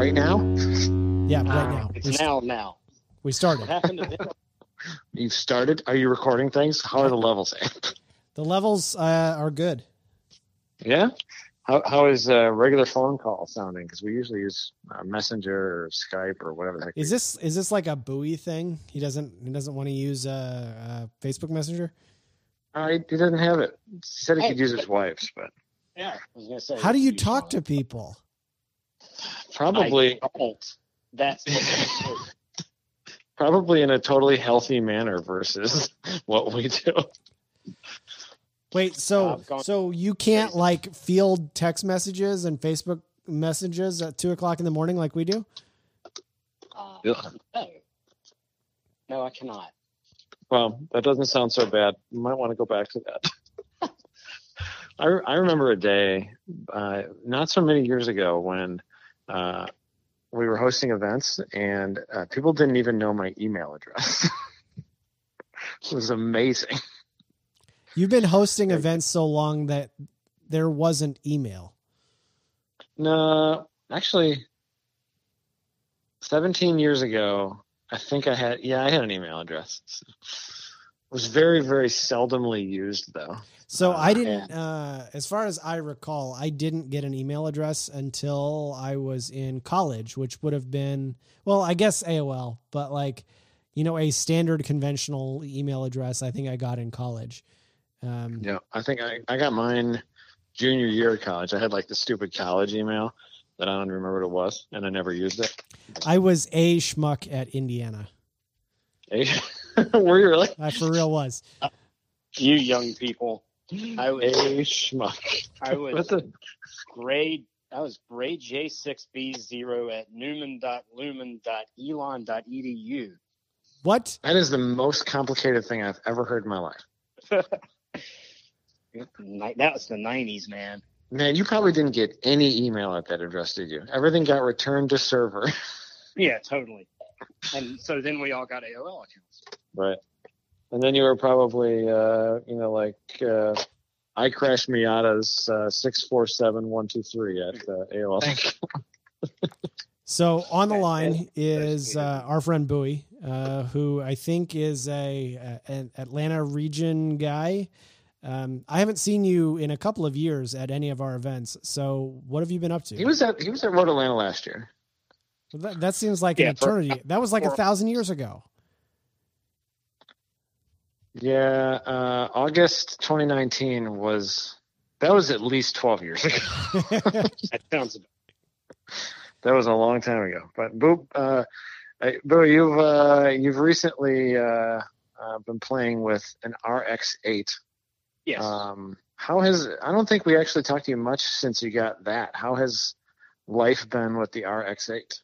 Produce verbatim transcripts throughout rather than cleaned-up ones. right now? Yeah, right now. Uh, it's We're now, st- now. We started. What happened to this? You started? Are you recording things? How are the levels at? The levels uh, are good. Yeah? How How is a regular phone call sounding? Because we usually use uh, Messenger or Skype or whatever the heck. Is this is this like a Bowie thing? He doesn't he doesn't want to use uh, uh, Facebook Messenger? Uh, he, he doesn't have it. He said he hey, could use his wife's, but... Yeah, I was gonna say. How do you talk phone. to people? Probably. That's probably in a totally healthy manner versus what we do. Wait, so uh, so you can't like field text messages and Facebook messages at two o'clock in the morning like we do? Uh, no. no, I cannot. Well, that doesn't sound so bad. You might want to go back to that. I, I remember a day, uh, not so many years ago, when uh, we were hosting events and uh, people didn't even know my email address. It was amazing. You've been hosting events so long that there wasn't email. No, actually, seventeen years ago, I think I had, yeah, I had an email address. So. Was very, very seldomly used, though. So uh, I didn't, uh, as far as I recall, I didn't get an email address until I was in college, which would have been, well, I guess A O L, but like, you know, a standard conventional email address I think I got in college. Um, yeah, I think I, I got mine junior year of college. I had like the stupid college email that I don't remember what it was, and I never used it. I was a schmuck at Indiana. A Were you really? I for real was. Uh, you young people. I was a schmuck. I was the... grade I was grade J six B zero at newman dot lumen dot elon dot e d u. What? That is the most complicated thing I've ever heard in my life. That was the nineties, man. Man, you probably didn't get any email at that address, did you? Everything got returned to server. Yeah, totally. And so then we all got A O L accounts. Right. And then you were probably, uh, you know, like, uh, I crashed Miata's uh, six four seven one two three at uh, A O L. So on the line is uh, our friend Bowie, uh, who I think is a, a an Atlanta region guy. Um, I haven't seen you in a couple of years at any of our events. So what have you been up to? He was at, he was at Road Atlanta last year. That, that seems like yeah, an eternity. For, that was like for, a thousand years ago. Yeah, uh, August twenty nineteen was. That was at least twelve years ago. That sounds. That was a long time ago. But Boo, uh, Boo, you've uh, you've recently uh, uh, been playing with an R X eight. Yes. Um, how has? I don't think we actually talked to you much since you got that. How has life been with the R X eight?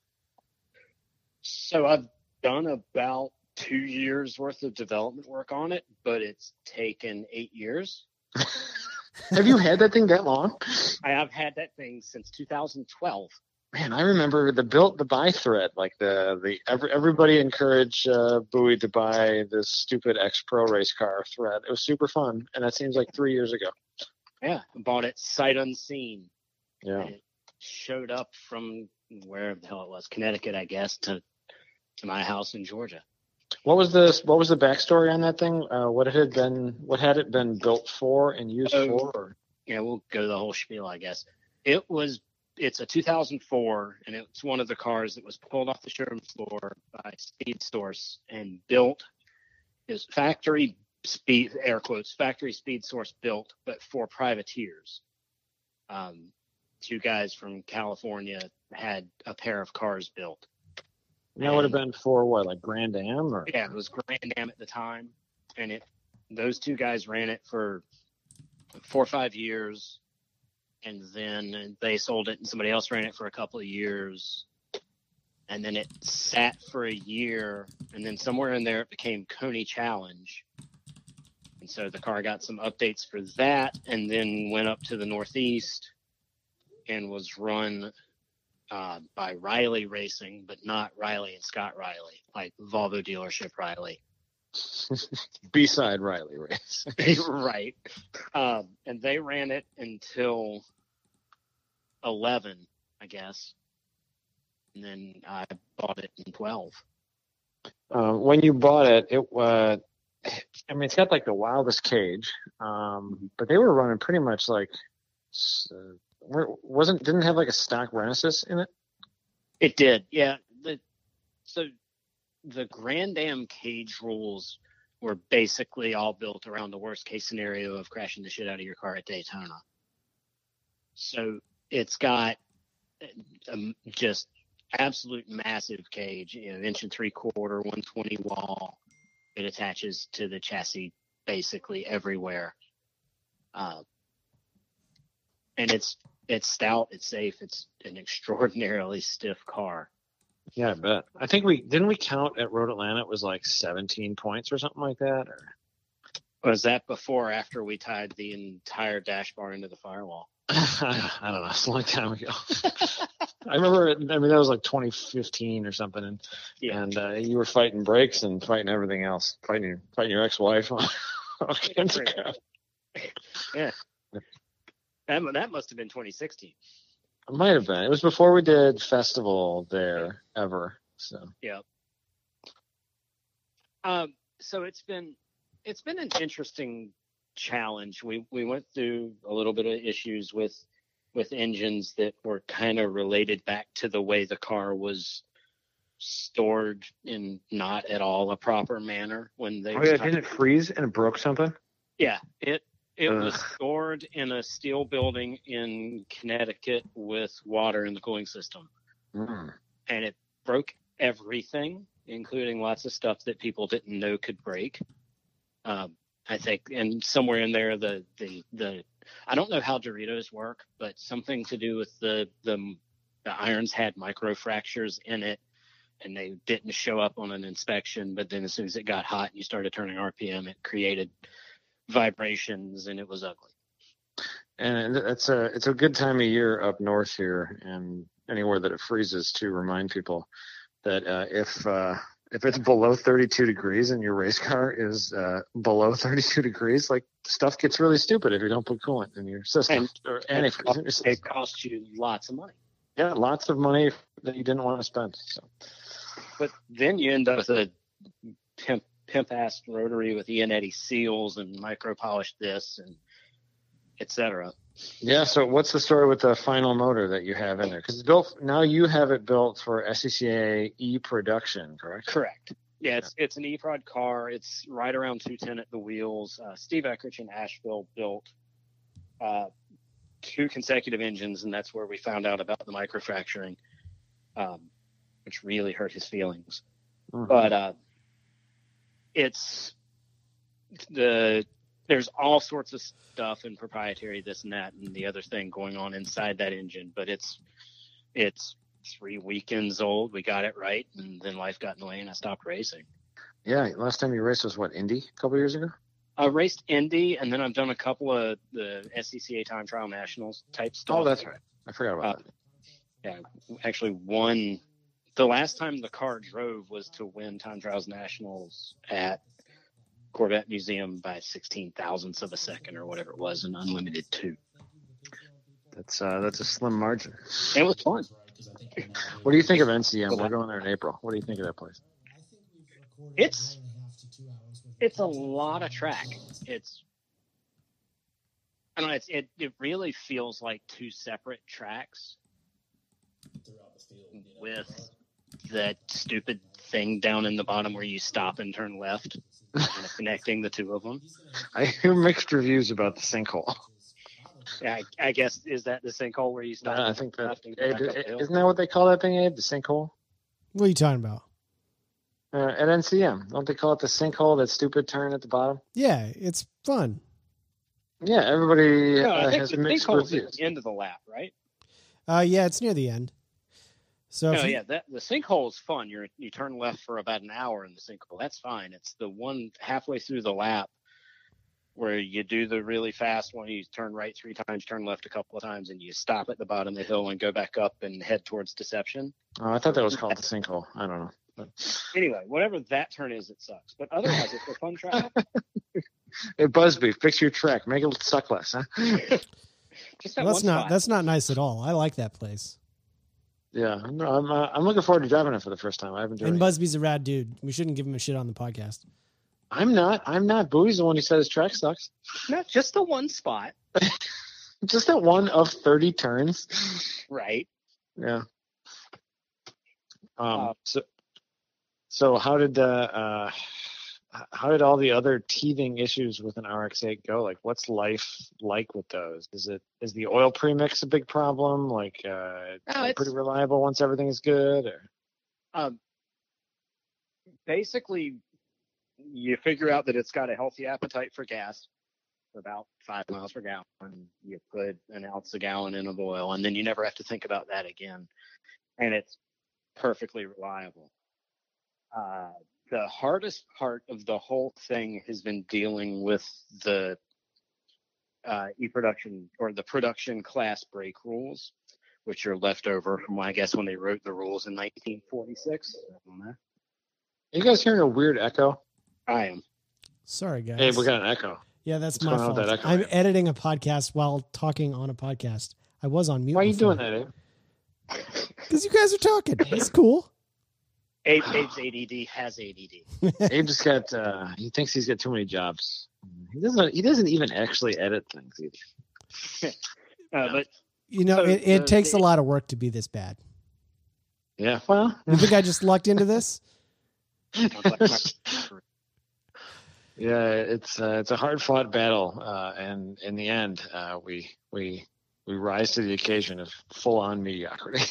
So I've done about two years worth of development work on it, but it's taken eight years. Have you had that thing that long? I have had that thing since two thousand twelve. Man, I remember the built the buy thread, like the the every, everybody encourage uh, Bowie to buy this stupid X Pro race car thread. It was super fun, and that seems like three years ago. Yeah, I bought it sight unseen. Yeah. And it showed up from where the hell it was, Connecticut, I guess, to to my house in Georgia. What was the what was the backstory on that thing? Uh, what had been what had it been built for and used oh, for? Or? Yeah, we'll go the whole spiel, I guess. It was it's a two thousand four, and it's one of the cars that was pulled off the showroom floor by SpeedSource and built. It was factory speed air quotes factory SpeedSource built, but for privateers. Um, two guys from California had a pair of cars built. That would have been for what, like Grand Am? Or? Yeah, it was Grand Am at the time. And it, those two guys ran it for four or five years. And then they sold it and somebody else ran it for a couple of years. And then it sat for a year. And then somewhere in there, it became Coney Challenge. And so the car got some updates for that and then went up to the Northeast and was run Uh, by Riley Racing, but not Riley and Scott Riley, like Volvo dealership Riley. B-side Riley Racing. Right. Um, and they ran it until eleven, I guess. and then I bought it in twelve. Uh, when you bought it, it was, uh, I mean, it's got like the wildest cage, um, but they were running pretty much like, uh, wasn't, didn't have like a stock Renesis in it? It did, yeah. The, so the Grand Am cage rules were basically all built around the worst case scenario of crashing the shit out of your car at Daytona. So it's got um, just absolute massive cage, you know, inch and three quarter, one twenty wall. It attaches to the chassis basically everywhere. Uh, and it's it's stout, it's safe, it's an extraordinarily stiff car. Yeah, I bet. I think we didn't we count at Road Atlanta it was like seventeen points or something like that, or was that before or after we tied the entire dash bar into the firewall? I don't know. It's a long time ago. I remember. It, I mean, that was like twenty fifteen or something, and yeah. and uh, you were fighting brakes and fighting everything else, fighting your fighting your ex-wife. Yeah, that that must have been twenty sixteen. It might have been. It was before we did festival there ever. So yeah. Um. So it's been it's been an interesting challenge. We we went through a little bit of issues with with engines that were kind of related back to the way the car was stored in not at all a proper manner when they oh yeah didn't it freeze and it broke something. Yeah, it it Ugh. was stored in a steel building in Connecticut with water in the cooling system, mm. and it broke everything, including lots of stuff that people didn't know could break. um I think, and somewhere in there, the, the, the, I don't know how Doritos work, but something to do with the, the, the irons had micro fractures in it, and they didn't show up on an inspection. But then as soon as it got hot and you started turning R P M, it created vibrations, and it was ugly. And it's a, it's a good time of year up north here and anywhere that it freezes to remind people that uh, if, uh, if it's below thirty-two degrees and your race car is uh, below thirty-two degrees, like stuff gets really stupid if you don't put coolant in your system. And, and it, cost, system. It costs you lots of money. Yeah, lots of money that you didn't want to spend. So, but then you end up with a pimp, pimp-ass rotary with Ian Eddy seals and micro-polished this and et cetera. Yeah, so what's the story with the final motor that you have in there? Because now you have it built for S C C A e-production, correct? Correct. Yeah, it's yeah. it's an e-prod car. It's right around two ten at the wheels. Uh, Steve Eckrich in Asheville built uh, two consecutive engines, and that's where we found out about the microfracturing, um, which really hurt his feelings. Mm-hmm. But uh, it's the... There's all sorts of stuff and proprietary this and that and the other thing going on inside that engine, but it's it's three weekends old. We got it right, and then life got in the way, and I stopped racing. Yeah, last time you raced was what, Indy a couple of years ago? I raced Indy, and then I've done a couple of the S C C A time trial nationals type stuff. Oh, that's right. I forgot about uh, that. Yeah, actually won. The last time the car drove was to win time trials nationals at Corvette Museum by sixteen thousandths of a second or whatever it was, an unlimited two. That's uh, that's a slim margin. It was fun. What do you think of N C M? We're going there in April. What do you think of that place? It's it's a lot of track. It's I don't know. It's, it it really feels like two separate tracks with that stupid thing down in the bottom where you stop and turn left. Kind of connecting the two of them. I hear mixed reviews about the sinkhole. Yeah, I, I guess, is that the sinkhole where you stop? No, I think that, Abe, isn't that what they call that thing, Abe? The sinkhole? What are you talking about? Uh, at N C M. Don't they call it the sinkhole, that stupid turn at the bottom? Yeah, it's fun. Yeah, everybody no, uh, has mixed reviews. The sinkhole's at the end of the lap, right? Uh, yeah, it's near the end. So no, you... yeah, that, the sinkhole is fun. You you turn left for about an hour in the sinkhole. That's fine. It's the one halfway through the lap where you do the really fast one. You turn right three times, turn left a couple of times, and you stop at the bottom of the hill and go back up and head towards Deception. Oh, I thought that was called the sinkhole. I don't know. But... Anyway, whatever that turn is, it sucks. But otherwise, it's a fun track. Hey, Busby, fix your track. Make it suck less, huh? Just that well, that's, not, that's not nice at all. I like that place. Yeah, no, I'm uh, I'm looking forward to driving it for the first time. I haven't driven. And Busby's a rad dude. We shouldn't give him a shit on the podcast. I'm not. I'm not. Bowie's the one who said his track sucks. Not just the one spot. Just that one of thirty turns. Right. Yeah. Um. Uh, so, so how did the uh, how did all the other teething issues with an R X eight go? Like, what's life like with those? Is it is the oil premix a big problem? Like, uh, no, it's pretty reliable once everything is good. Or? Um. Basically, you figure out that it's got a healthy appetite for gas, about five miles per gallon. You put an ounce a gallon in of oil, and then you never have to think about that again. And it's perfectly reliable. Uh, the hardest part of the whole thing has been dealing with the uh, e-production or the production class brake rules, which are left over from, I guess, when they wrote the rules in nineteen forty-six. I don't know. Are you guys hearing a weird echo? I am. Sorry, guys. Hey, we got an echo. Yeah, that's What's my fault. That I'm right? editing a podcast while talking on a podcast. I was on mute. Why are you before. doing that, Abe? Because you guys are talking. It's cool. Abe, Abe's A D D has A D D. Abe just got, uh, he thinks he's got too many jobs. He doesn't He doesn't even actually edit things either. uh, but You know, so, it, it uh, takes the, a lot of work to be this bad. Yeah, well. You think I just lucked into this? Yeah, it's uh, it's a hard-fought battle, uh, and in the end, uh, we we we rise to the occasion of full-on mediocrity.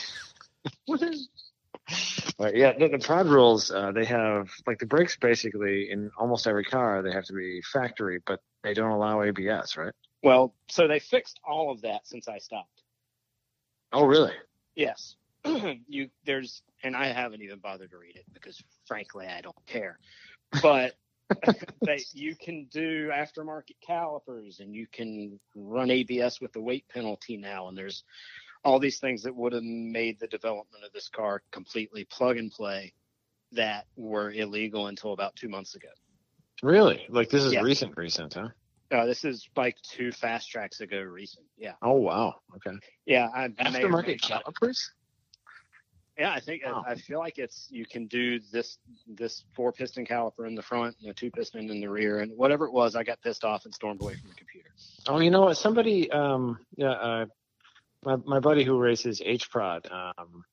But yeah, the, the pod rules, uh, they have, like, the brakes basically in almost every car, they have to be factory, but they don't allow A B S, right? Well, so they fixed all of that since I stopped. Oh, really? Yes. you there's, and I haven't even bothered to read it because, frankly, I don't care, but. That you can do aftermarket calipers and you can run A B S with the weight penalty now. And there's all these things that would have made the development of this car completely plug and play that were illegal until about two months ago. Really? Like this is yeah. recent, recent, huh? Uh, this is like two fast tracks ago recent. Yeah. Oh, wow. Okay. Yeah. I aftermarket calipers? Yeah, I think wow. I, I feel like it's you can do this this four piston caliper in the front and a two piston in the rear and whatever it was. I got pissed off and stormed away from the computer. Oh, you know what? Somebody, um, yeah, uh, my my buddy who races H Prod, um,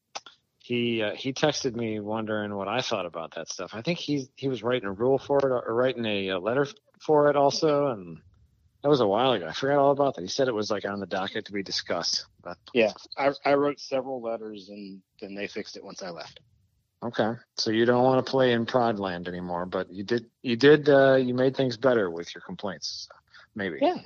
he uh, he texted me wondering what I thought about that stuff. I think he he was writing a rule for it or writing a letter for it also, and that was a while ago. I forgot all about that. He said it was like on the docket to be discussed. But yeah, I, I wrote several letters and then they fixed it once I left. Okay, so you don't want to play in prod land anymore, but you did. You did. Uh, you made things better with your complaints, so maybe. Yeah,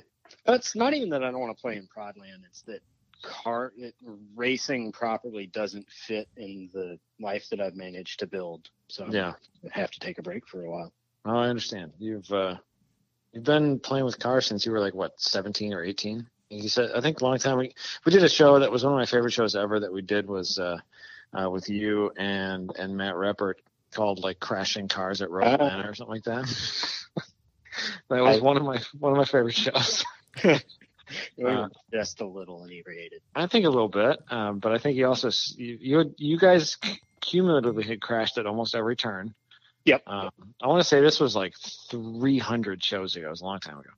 it's not even that I don't want to play in prod land. It's that car it, racing properly doesn't fit in the life that I've managed to build. So yeah, I have to take a break for a while. Oh, I understand. You've. Uh, You've been playing with cars since you were like, what, seventeen or eighteen? You said, I think a long time. We, we did a show that was one of my favorite shows ever that we did was uh, uh, with you and, and Matt Reppert called like Crashing Cars at Road Atlanta uh, or something like that. That was I, one of my one of my favorite shows. uh, just a little inebriated. I think a little bit, um, but I think you also you you, you guys cumulatively had crashed at almost every turn. Yep. Um, I want to say this was like three hundred shows ago. It was a long time ago.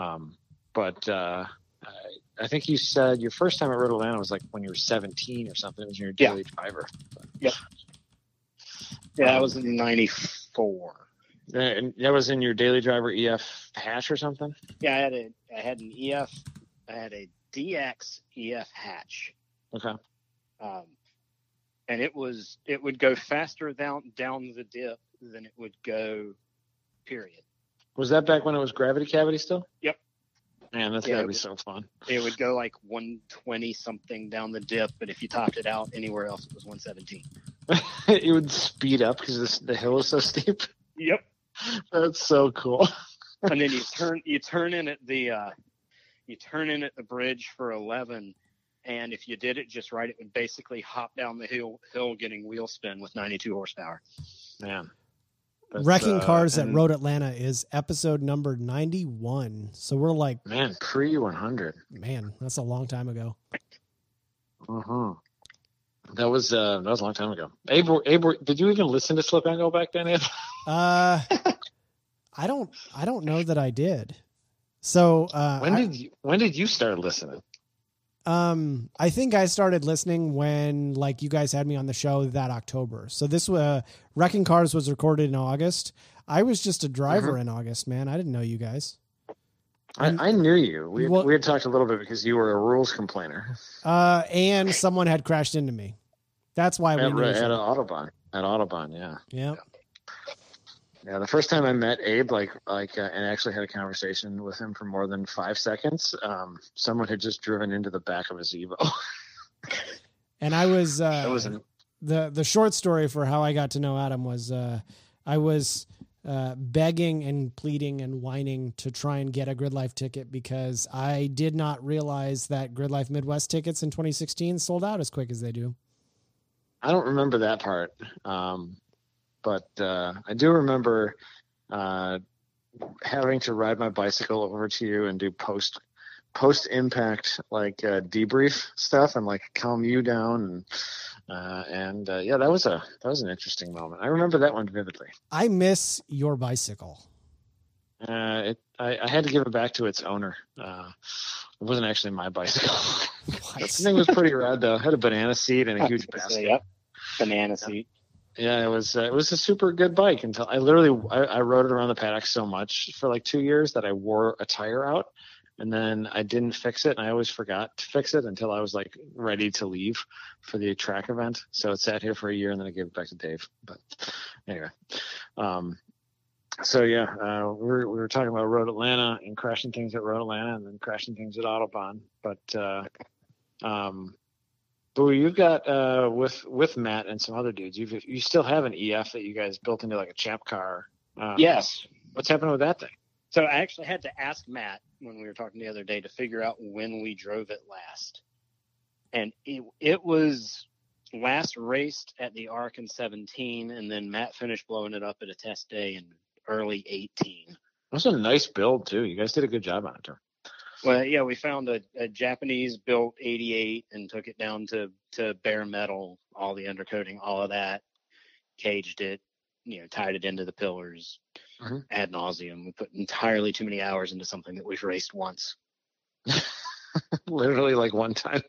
Um, but uh, I, I think you said your first time at Road Atlanta was like when you were seventeen or something. It was your daily yeah. driver. But, yep. Yeah, that um, was in ninety-four. And that was in your daily driver E F hatch or something? Yeah, I had a, I had an E F. I had a D X E F hatch. Okay. Um, and it was it would go faster down down the dip than it would go, period. Was that back when it was gravity cavity still? Yep. Man, that's yeah, gotta be would, so fun. It would go like one twenty something down the dip, but if you topped it out anywhere else, it was one seventeen. It would speed up because the hill is so steep. Yep. That's so cool. And then you turn you turn in at the uh, you turn in at the bridge for eleven. And if you did it just right, it would basically hop down the hill, hill getting wheel spin with ninety-two horsepower. Man. That's, Wrecking uh, Cars at Road Atlanta is episode number ninety-one. So we're like... Man, pre one hundred. Man, that's a long time ago. Uh-huh. That was uh, that was a long time ago. Abe, Abe, did you even listen to Slip Angle back then, Ed? uh, I don't. I don't know that I did. So uh, when did I, you, when did you start listening? Um, I think I started listening when like you guys had me on the show that October. So this uh, Wrecking Cars was recorded in August. I was just a driver mm-hmm. in August, man. I didn't know you guys. I, I knew you. We well, we had talked a little bit because you were a rules complainer. Uh, and someone had crashed into me. That's why we at, knew at an Autobahn. At Autobahn, yeah. yeah. Yeah. The first time I met Abe, like like, uh, and actually had a conversation with him for more than five seconds. Um, someone had just driven into the back of his Evo. And I was uh, that was an... the the short story for how I got to know Adam was uh, I was. Uh, begging and pleading and whining to try and get a GridLife ticket because I did not realize that GridLife Midwest tickets in twenty sixteen sold out as quick as they do. I don't remember that part. Um, but uh, I do remember uh, having to ride my bicycle over to you and do post post impact, like uh, debrief stuff and like calm you down and, Uh, and, uh, yeah, that was a, that was an interesting moment. I remember that one vividly. I miss your bicycle. Uh, it, I, I had to give it back to its owner. Uh, it wasn't actually my bicycle. The thing was pretty rad though. It had a banana seat and a huge basket. Say, yep. Banana yeah. seat. Yeah. It was, uh, it was a super good bike until I literally, I, I rode it around the paddock so much for like two years that I wore a tire out. And then I didn't fix it, and I always forgot to fix it until I was, like, ready to leave for the track event. So it sat here for a year, and then I gave it back to Dave. But anyway. Um, so, yeah, uh, we, were, we were talking about Road Atlanta and crashing things at Road Atlanta and then crashing things at Autobahn. But, uh, um, Boo, you've got, uh, with with Matt and some other dudes, you've, you still have an E F that you guys built into, like, a chap car. Um, yes. What's happening with that thing? So I actually had to ask Matt when we were talking the other day to figure out when we drove it last. And it, it was last raced at the Ark in seventeen, and then Matt finished blowing it up at a test day in early eighteen. That was a nice build, too. You guys did a good job on it, too. Well, yeah, we found a, a Japanese-built eighty-eight and took it down to, to bare metal, all the undercoating, all of that, caged it, you know, tied it into the pillars. Mm-hmm. Ad nauseum. We put entirely too many hours into something that we've raced once. Literally like one time.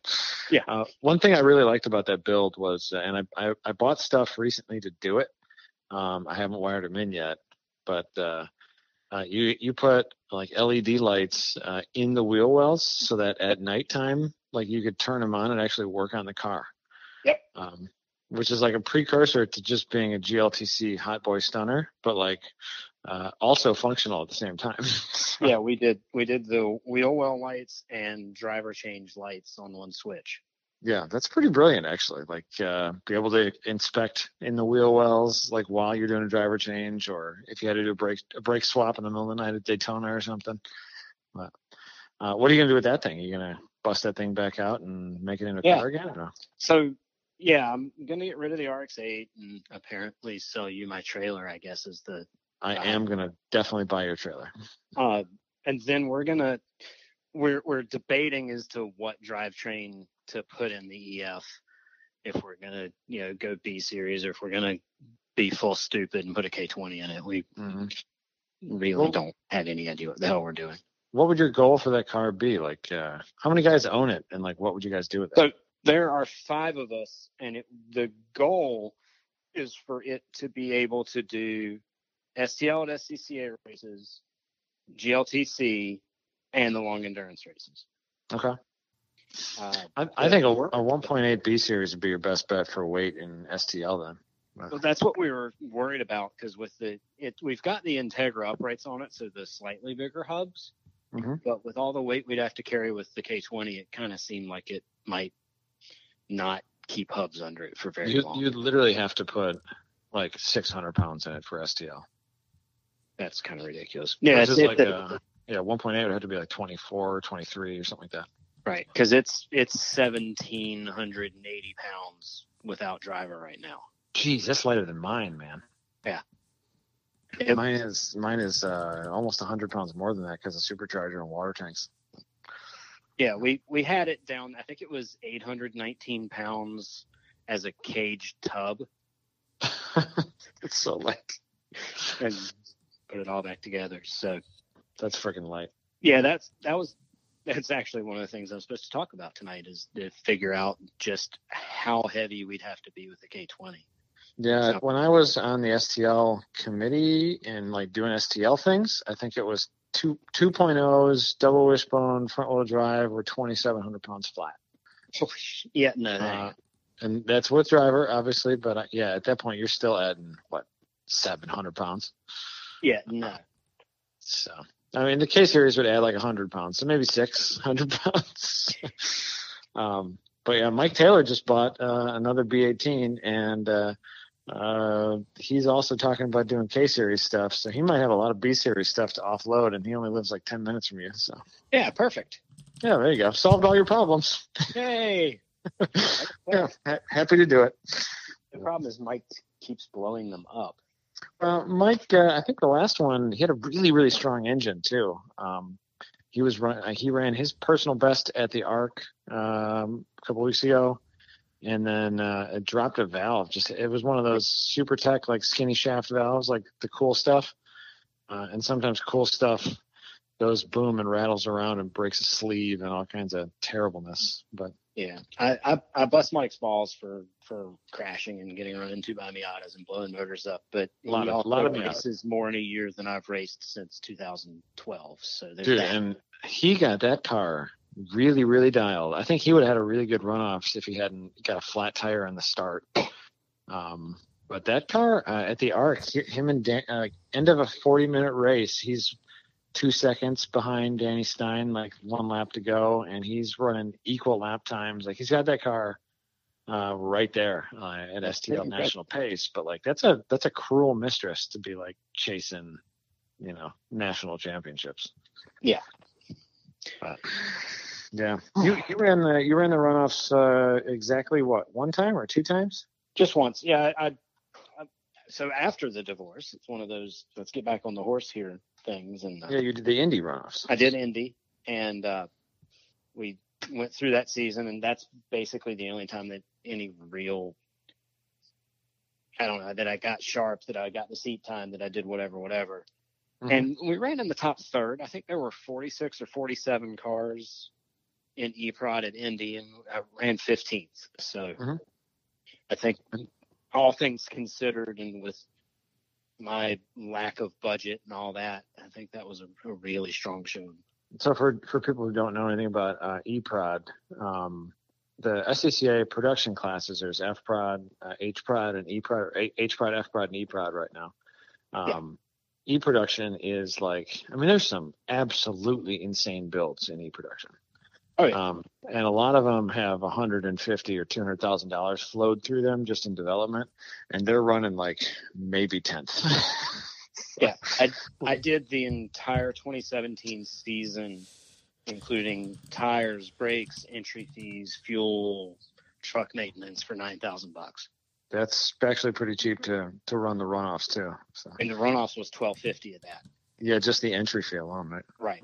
Yeah. Uh, one thing I really liked about that build was, uh, and I, I, I bought stuff recently to do it. Um, I haven't wired them in yet, but uh, uh, you, you put like L E D lights uh, in the wheel wells so that at nighttime, like you could turn them on and actually work on the car. Yep. Um, which is like a precursor to just being a G L T C hot boy stunner, but like, Uh, also functional at the same time. So. Yeah, we did. We did the wheel well lights and driver change lights on one switch. Yeah, that's pretty brilliant, actually. Like, uh, be able to inspect in the wheel wells, like while you're doing a driver change, or if you had to do a brake a brake swap in the middle of the night at Daytona or something. But, uh, what are you gonna do with that thing? Are you gonna bust that thing back out and make it into a yeah. car again? Or no? So. Yeah, I'm gonna get rid of the R X eight and apparently sell you my trailer. I guess is the I am going to definitely buy your trailer. Uh, and then we're going to, we're we're debating as to what drivetrain to put in the E F, if we're going to, you know, go B series or if we're going to be full stupid and put a K twenty in it. We mm-hmm. really well, don't have any idea what the hell we're doing. What would your goal for that car be? Like, uh, how many guys own it? And like, what would you guys do with it? So there are five of us, and it, the goal is for it to be able to do S T L and S C C A races, G L T C, and the long endurance races. Okay. Uh, I, I think a, a one point eight B series would be your best bet for weight in S T L then. Well, so that's what we were worried about because with the it, we've got the Integra uprights on it, so the slightly bigger hubs. Mm-hmm. But with all the weight we'd have to carry with the K twenty, it kind of seemed like it might not keep hubs under it for very you, long. You'd literally have to put like six hundred pounds in it for S T L. That's kind of ridiculous. Yeah, it's like it, a, yeah, one point eight would have to be like twenty-four, twenty-three or something like that. Right, because it's it's one thousand seven hundred eighty pounds without driver right now. Jeez, that's lighter than mine, man. Yeah. It, mine is mine is uh, almost one hundred pounds more than that because of supercharger and water tanks. Yeah, we, we had it down, I think it was eight hundred nineteen pounds as a cage tub. So like, and put it all back together. So that's freaking light. Yeah, that's that was that's actually one of the things I'm supposed to talk about tonight, is to figure out just how heavy we'd have to be with the K twenty. Yeah, so, when I was on the S T L committee and like doing S T L things, I think it was two two point ohs, double wishbone, front wheel drive, were twenty seven hundred pounds flat. Yeah, no. Uh, and that's with driver, obviously, but uh, yeah, at that point you're still adding what, seven hundred pounds. Yeah, no. Uh, so I mean, the K series would add like a hundred pounds, so maybe six hundred pounds. um, but yeah, Mike Taylor just bought uh, another B eighteen, and uh, uh, he's also talking about doing K series stuff. So he might have a lot of B series stuff to offload, and he only lives like ten minutes from you. So yeah, perfect. Yeah, there you go. Solved all your problems. Yay! Yeah, ha- happy to do it. The problem is Mike keeps blowing them up. Uh, Mike, uh, I think the last one, he had a really, really strong engine too. Um, he was run, he ran his personal best at the Ark um, a couple weeks ago, and then uh, it dropped a valve. Just it was one of those super tech like skinny shaft valves, like the cool stuff. Uh, and sometimes cool stuff goes boom and rattles around and breaks a sleeve and all kinds of terribleness. But yeah, I I, I bust Mike's balls for, for crashing and getting run into by Miatas and blowing motors up. But a lot of, a lot of races more in a year than I've raced since two thousand twelve. So there's dude, that. And he got that car really, really dialed. I think he would have had a really good runoffs if he hadn't got a flat tire on the start. Um, but that car uh, at the Arc, him and Dan, uh, end of a forty minute race, he's two seconds behind Danny Stein, like one lap to go, and he's running equal lap times. Like he's got that car uh, right there uh, at S T L national pace. But like that's a that's a cruel mistress to be like chasing, you know, national championships. Yeah. But, yeah. You you ran the you ran the runoffs uh, exactly what, one time or two times? Just once. Yeah. I, I, I so after the divorce, it's one of those let's get back on the horse here things. And uh, yeah, you did the Indy runoffs. I did Indy, and uh, we went through that season, and that's basically the only time that any real, I don't know, that I got sharp, that I got the seat time, that I did whatever, whatever. Mm-hmm. And we ran in the top third. I think there were forty-six or forty-seven cars in E-Prod at Indy, and I ran fifteenth. So mm-hmm. I think all things considered, and with my lack of budget and all that, I think that was a, a really strong showing. So for for people who don't know anything about uh, E-Prod, um, the S C C A production classes, there's F-Prod, uh, H-Prod, and E-Prod, H-Prod, F-Prod, and E-Prod right now. Um, yeah. E-Production is like, I mean, there's some absolutely insane builds in E-Production. Oh, yeah. Um, and a lot of them have one hundred fifty thousand dollars or two hundred thousand dollars flowed through them just in development, and they're running like maybe tenth. Yeah, I, I did the entire twenty seventeen season, including tires, brakes, entry fees, fuel, truck maintenance for nine thousand dollars bucks. That's actually pretty cheap to to run the runoffs too. So. And the runoffs was twelve fifty of that. Yeah, just the entry fee alone, right? Right.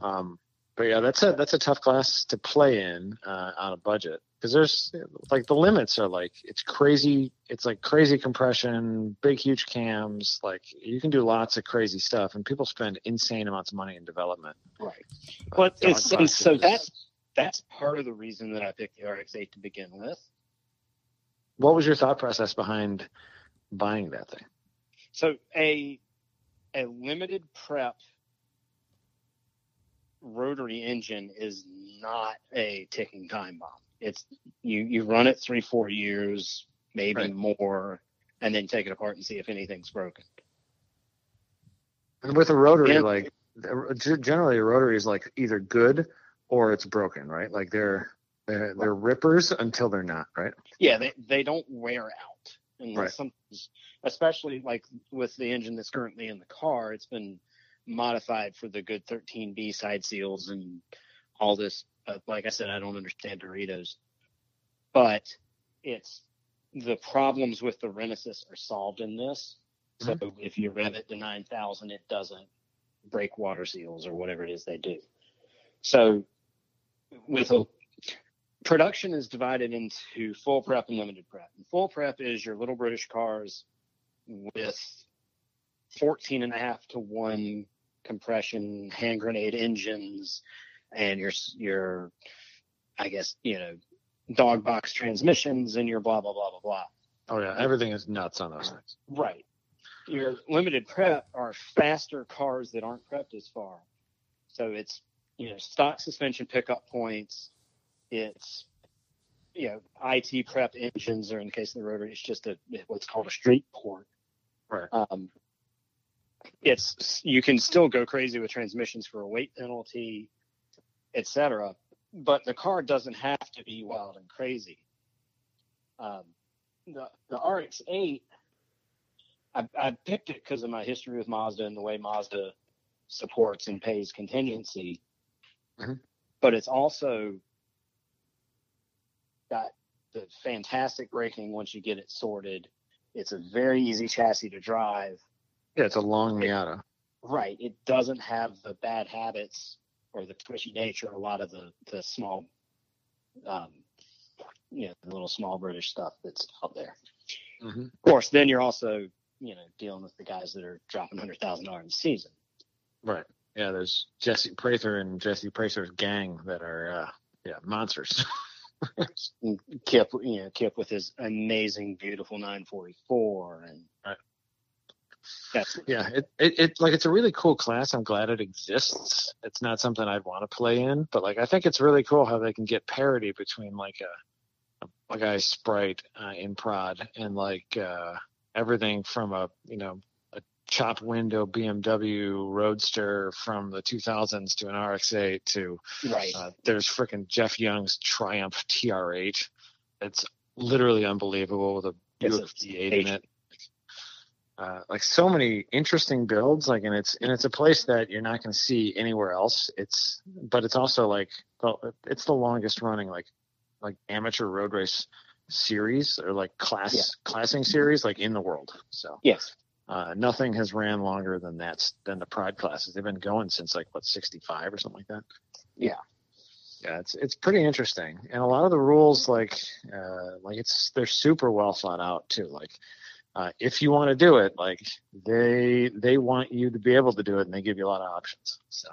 Um. But yeah, that's a that's a tough class to play in uh, on a budget, because there's like the limits are like it's crazy. It's like crazy compression, big huge cams. Like you can do lots of crazy stuff, and people spend insane amounts of money in development. Right. But well, it's, and so that's that's part of the reason that I picked the R X eight to begin with. What was your thought process behind buying that thing? So a a limited prep rotary engine is not a ticking time bomb. It's you you run it three four years, maybe right. more, and then take it apart and see if anything's broken. And with a rotary, yeah. like generally a rotary is like either good or it's broken, right? Like they're they're, they're rippers until they're not, right? Yeah, they they don't wear out, and right. sometimes, especially like with the engine that's currently in the car, it's been modified for the good thirteen B side seals and all this. Uh, like I said, I don't understand Doritos, but it's the problems with the Renesis are solved in this. So mm-hmm. if you rev it to nine thousand, it doesn't break water seals or whatever it is they do. So with a production is divided into full prep and limited prep. And full prep is your little British cars with fourteen and a half to one compression, hand grenade engines, and your, your, I guess, you know, dog box transmissions and your blah, blah, blah, blah, blah. Oh yeah. Everything is nuts on those things. Right. Your limited prep are faster cars that aren't prepped as far. So it's, you know, stock suspension pickup points. It's, you know, I T prep engines, or in the case of the rotary, it's just a what's called a street port. Right. Um, it's, you can still go crazy with transmissions for a weight penalty, et cetera, but the car doesn't have to be wild and crazy. Um, the the R X eight, I, I picked it because of my history with Mazda and the way Mazda supports and pays contingency, mm-hmm. but it's also got the fantastic braking once you get it sorted. It's a very easy chassis to drive. Yeah, it's a long Miata. Right. It doesn't have the bad habits or the twitchy nature, a lot of the, the small, um, you know, the little small British stuff that's out there. Mm-hmm. Of course, then you're also, you know, dealing with the guys that are dropping one hundred thousand dollars a season. Right. Yeah, there's Jesse Prather and Jesse Prather's gang that are, uh, yeah, monsters. Kip, you know, Kip with his amazing, beautiful nine forty-four and. Right. Yes. Yeah, it, it it like it's a really cool class. I'm glad it exists. It's not something I'd want to play in, but like I think it's really cool how they can get parity between like a a, a guy Sprite uh, in prod and like uh, everything from a you know a chop window B M W Roadster from the two thousands to an R X eight to right. uh, there's freaking Jeff Young's Triumph T R eight. It's literally unbelievable with a U F D eight in it. Uh, like so many interesting builds, like and it's and it's a place that you're not going to see anywhere else. It's but it's also like well, it's the longest running like like amateur road race series or like class yeah. classing series like in the world. So yes, uh, nothing has ran longer than that than the Pride classes. They've been going since like what sixty-five or something like that. Yeah, yeah, it's it's pretty interesting, and a lot of the rules like uh, like it's they're super well thought out too. Like. Uh, if you want to do it, like they they want you to be able to do it, and they give you a lot of options. So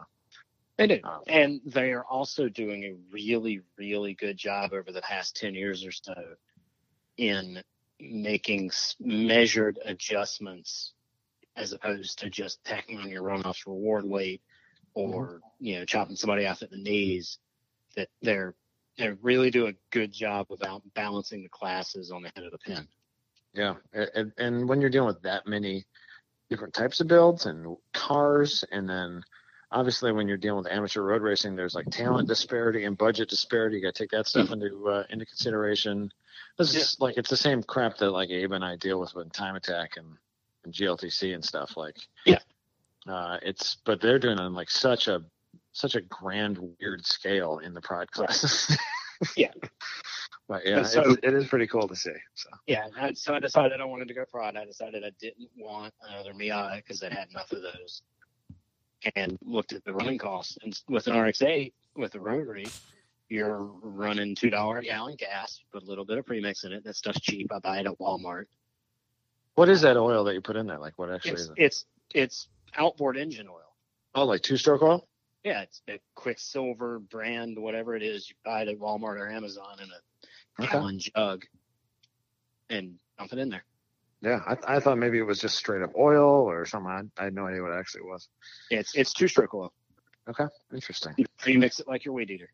they do, um, and they are also doing a really, really good job over the past ten years or so in making measured adjustments, as opposed to just tacking on your runoffs reward weight, or you know chopping somebody off at the knees. That they're they really do a good job about balancing the classes on the head of the pin. Yeah, and, and when you're dealing with that many different types of builds and cars, and then obviously when you're dealing with amateur road racing, there's like talent disparity and budget disparity. You got to take that stuff into uh, into consideration. This is yeah. like it's the same crap that like Abe and I deal with with Time Attack and, and G L T C and stuff. Like yeah, uh, it's but they're doing it on like such a such a grand weird scale in the prod classes. Right. Yeah. But yeah, so, it, it is pretty cool to see. So. Yeah, I, so I decided I wanted to go prod. I decided I didn't want another Miata because I'd had enough of those, and looked at the running costs. And with an R X eight with a rotary, you're running two dollar a gallon gas, put a little bit of premix in it. That stuff's cheap. I buy it at Walmart. What is that oil that you put in there? Like what actually it's, is it? It's it's outboard engine oil. Oh, like two stroke oil? Yeah, it's a Quicksilver brand, whatever it is. You buy it at Walmart or Amazon, and it. Okay. One jug and dump it in there. Yeah, I, th- I thought maybe it was just straight up oil or something. I, I had no idea what it actually was. It's it's two stroke oil. Okay, interesting. You premix it like your weed eater.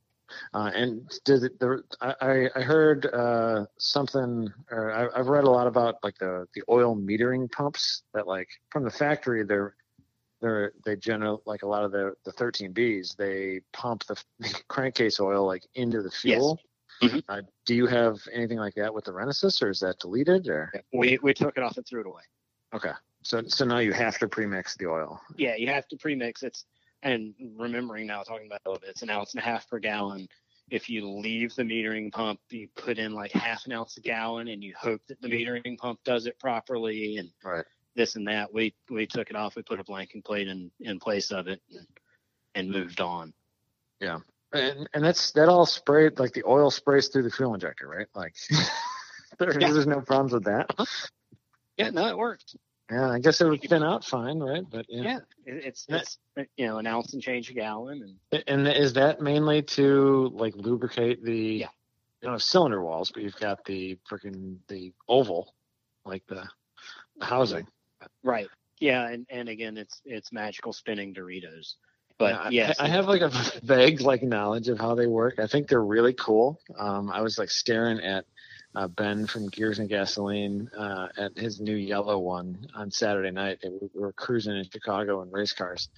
Uh, and did it, the I I heard uh, something or I, I've read a lot about like the, the oil metering pumps that like from the factory they're they're they generate like a lot of the the thirteen Bs they pump the crankcase oil like into the fuel. Yes. Mm-hmm. Uh, do you have anything like that with the Renesis, or is that deleted? Or we we took it off and threw it away. Okay, so so now you have to premix the oil. Yeah, you have to premix it. And remembering now, talking about a little bit, it's an ounce and a half per gallon. If you leave the metering pump, you put in like half an ounce a gallon, and you hope that the metering pump does it properly, and right. this and that. We we took it off. We put a blanking plate in, in place of it, and, and moved on. Yeah. and and that's that all sprayed, like the oil sprays through the fuel injector, right? Like there, yeah. there's no problems with that. Yeah, no, it worked. Yeah, I guess it would thin out fine, right? But yeah, yeah it's, it's you know an ounce and change a gallon, and and is that mainly to like lubricate the yeah. you know cylinder walls? But you've got the freaking the oval, like the housing, right? Yeah, and, and again, it's it's magical spinning Doritos. But yeah, yes, I, I have like a vague like knowledge of how they work. I think they're really cool. Um, I was like staring at uh, Ben from Gears and Gasoline uh, at his new yellow one on Saturday night. They were, we were cruising in Chicago in race cars,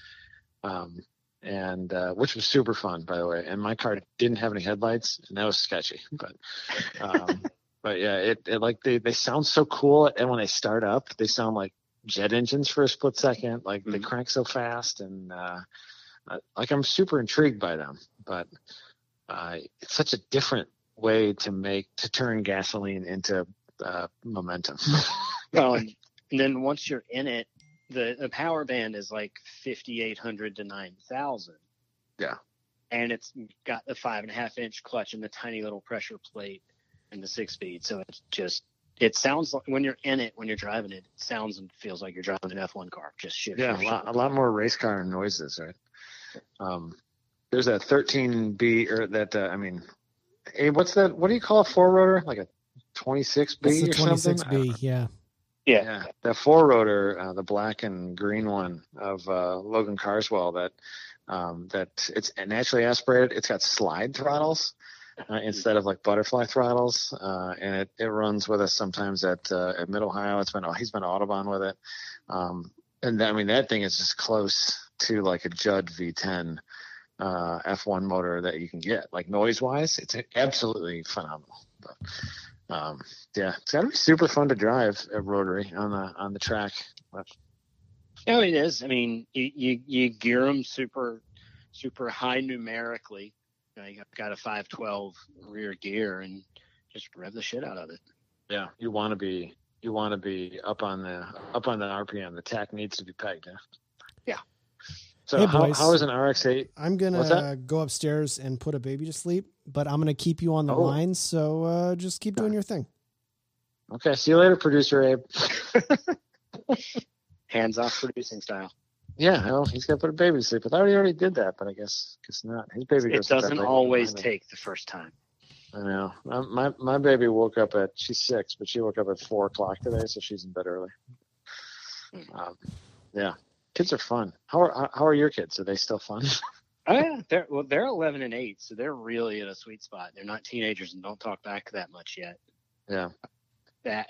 um, and uh, which was super fun, by the way. And my car didn't have any headlights, and that was sketchy. But um, but yeah, it, it like they they sound so cool, and when they start up, they sound like jet engines for a split second. Like mm-hmm. they crank so fast, and uh, like I'm super intrigued by them, but uh, it's such a different way to make to turn gasoline into uh, momentum. Well, and then once you're in it, the, the power band is like fifty-eight hundred to nine thousand. Yeah, and it's got the five and a half inch clutch and the tiny little pressure plate and the six speed. So it's just it sounds like when you're in it, when you're driving it, it sounds and feels like you're driving an F one car. Just shit. Yeah, a lot, a lot more race car noises, right? Um, there's a thirteen B or that, uh, I mean, Abe, what's that? What do you call a four rotor? Like a twenty-six B or something? twenty-six B, yeah. yeah. Yeah. That four rotor, uh, the black and green one of, uh, Logan Carswell that, um, that it's naturally aspirated. It's got slide throttles, uh, instead of like butterfly throttles. Uh, and it, it runs with us sometimes at, uh, at Mid Ohio. It's been, he's been Autobahn with it. Um, and I mean, that thing is just close to like a Judd V ten uh, F one motor that you can get. Like noise wise, it's absolutely phenomenal. But um, yeah, it's gotta be super fun to drive at Rotary on the on the track. But, yeah, it is. I mean, you, you you gear them super super high numerically. You know, you got a five twelve rear gear and just rev the shit out of it. Yeah, you want to be you want to be up on the up on the R P M. The tack needs to be pegged. Yeah. Yeah. So hey how, how is an R X eight? I'm going to go upstairs and put a baby to sleep, but I'm going to keep you on the oh. line. So uh, just keep doing your thing. Okay. See you later, producer Abe. Hands off producing style. Yeah. Well, he's going to put a baby to sleep. I thought he already did that, but I guess it's not. His baby goes it doesn't always take the first time. I know. My, my baby woke up at, she's six, but she woke up at four o'clock today. So she's in bed early. Um, yeah. Kids are fun. How are how are your kids? Are they still fun? Oh yeah, they're well, they're eleven and eight, so they're really at a sweet spot. They're not teenagers and don't talk back that much yet. Yeah, that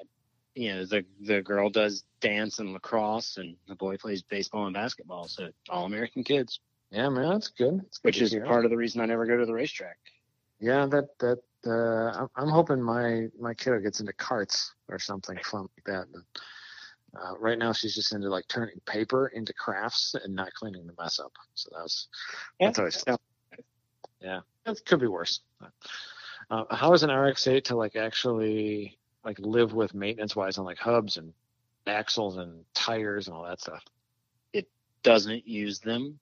you know the the girl does dance and lacrosse, and the boy plays baseball and basketball. So all American kids. Yeah, man, that's good. That's good Which is hear. part of the reason I never go to the racetrack. Yeah, that that uh, I'm hoping my my kiddo gets into karts or something fun like that. But, Uh, right now, she's just into like turning paper into crafts and not cleaning the mess up. So that was, yeah. that's always, yeah, that could be worse. Uh, how is an R X eight to like actually like live with maintenance wise on like hubs and axles and tires and all that stuff? It doesn't use them.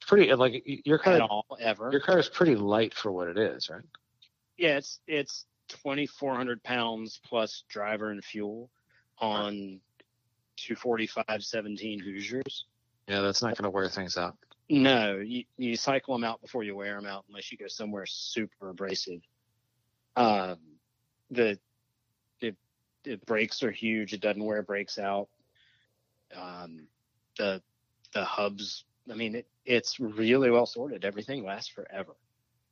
It's pretty like your car at all ever. Your car is pretty light for what it is, right? Yeah, it's it's twenty-four hundred pounds plus driver and fuel on two forty-five seventeen Hoosiers. Yeah, that's not going to wear things out. No, you, you cycle them out before you wear them out unless you go somewhere super abrasive. Um, the, the, the brakes are huge. It doesn't wear brakes out. Um, the the hubs, I mean, it, it's really well sorted. Everything lasts forever.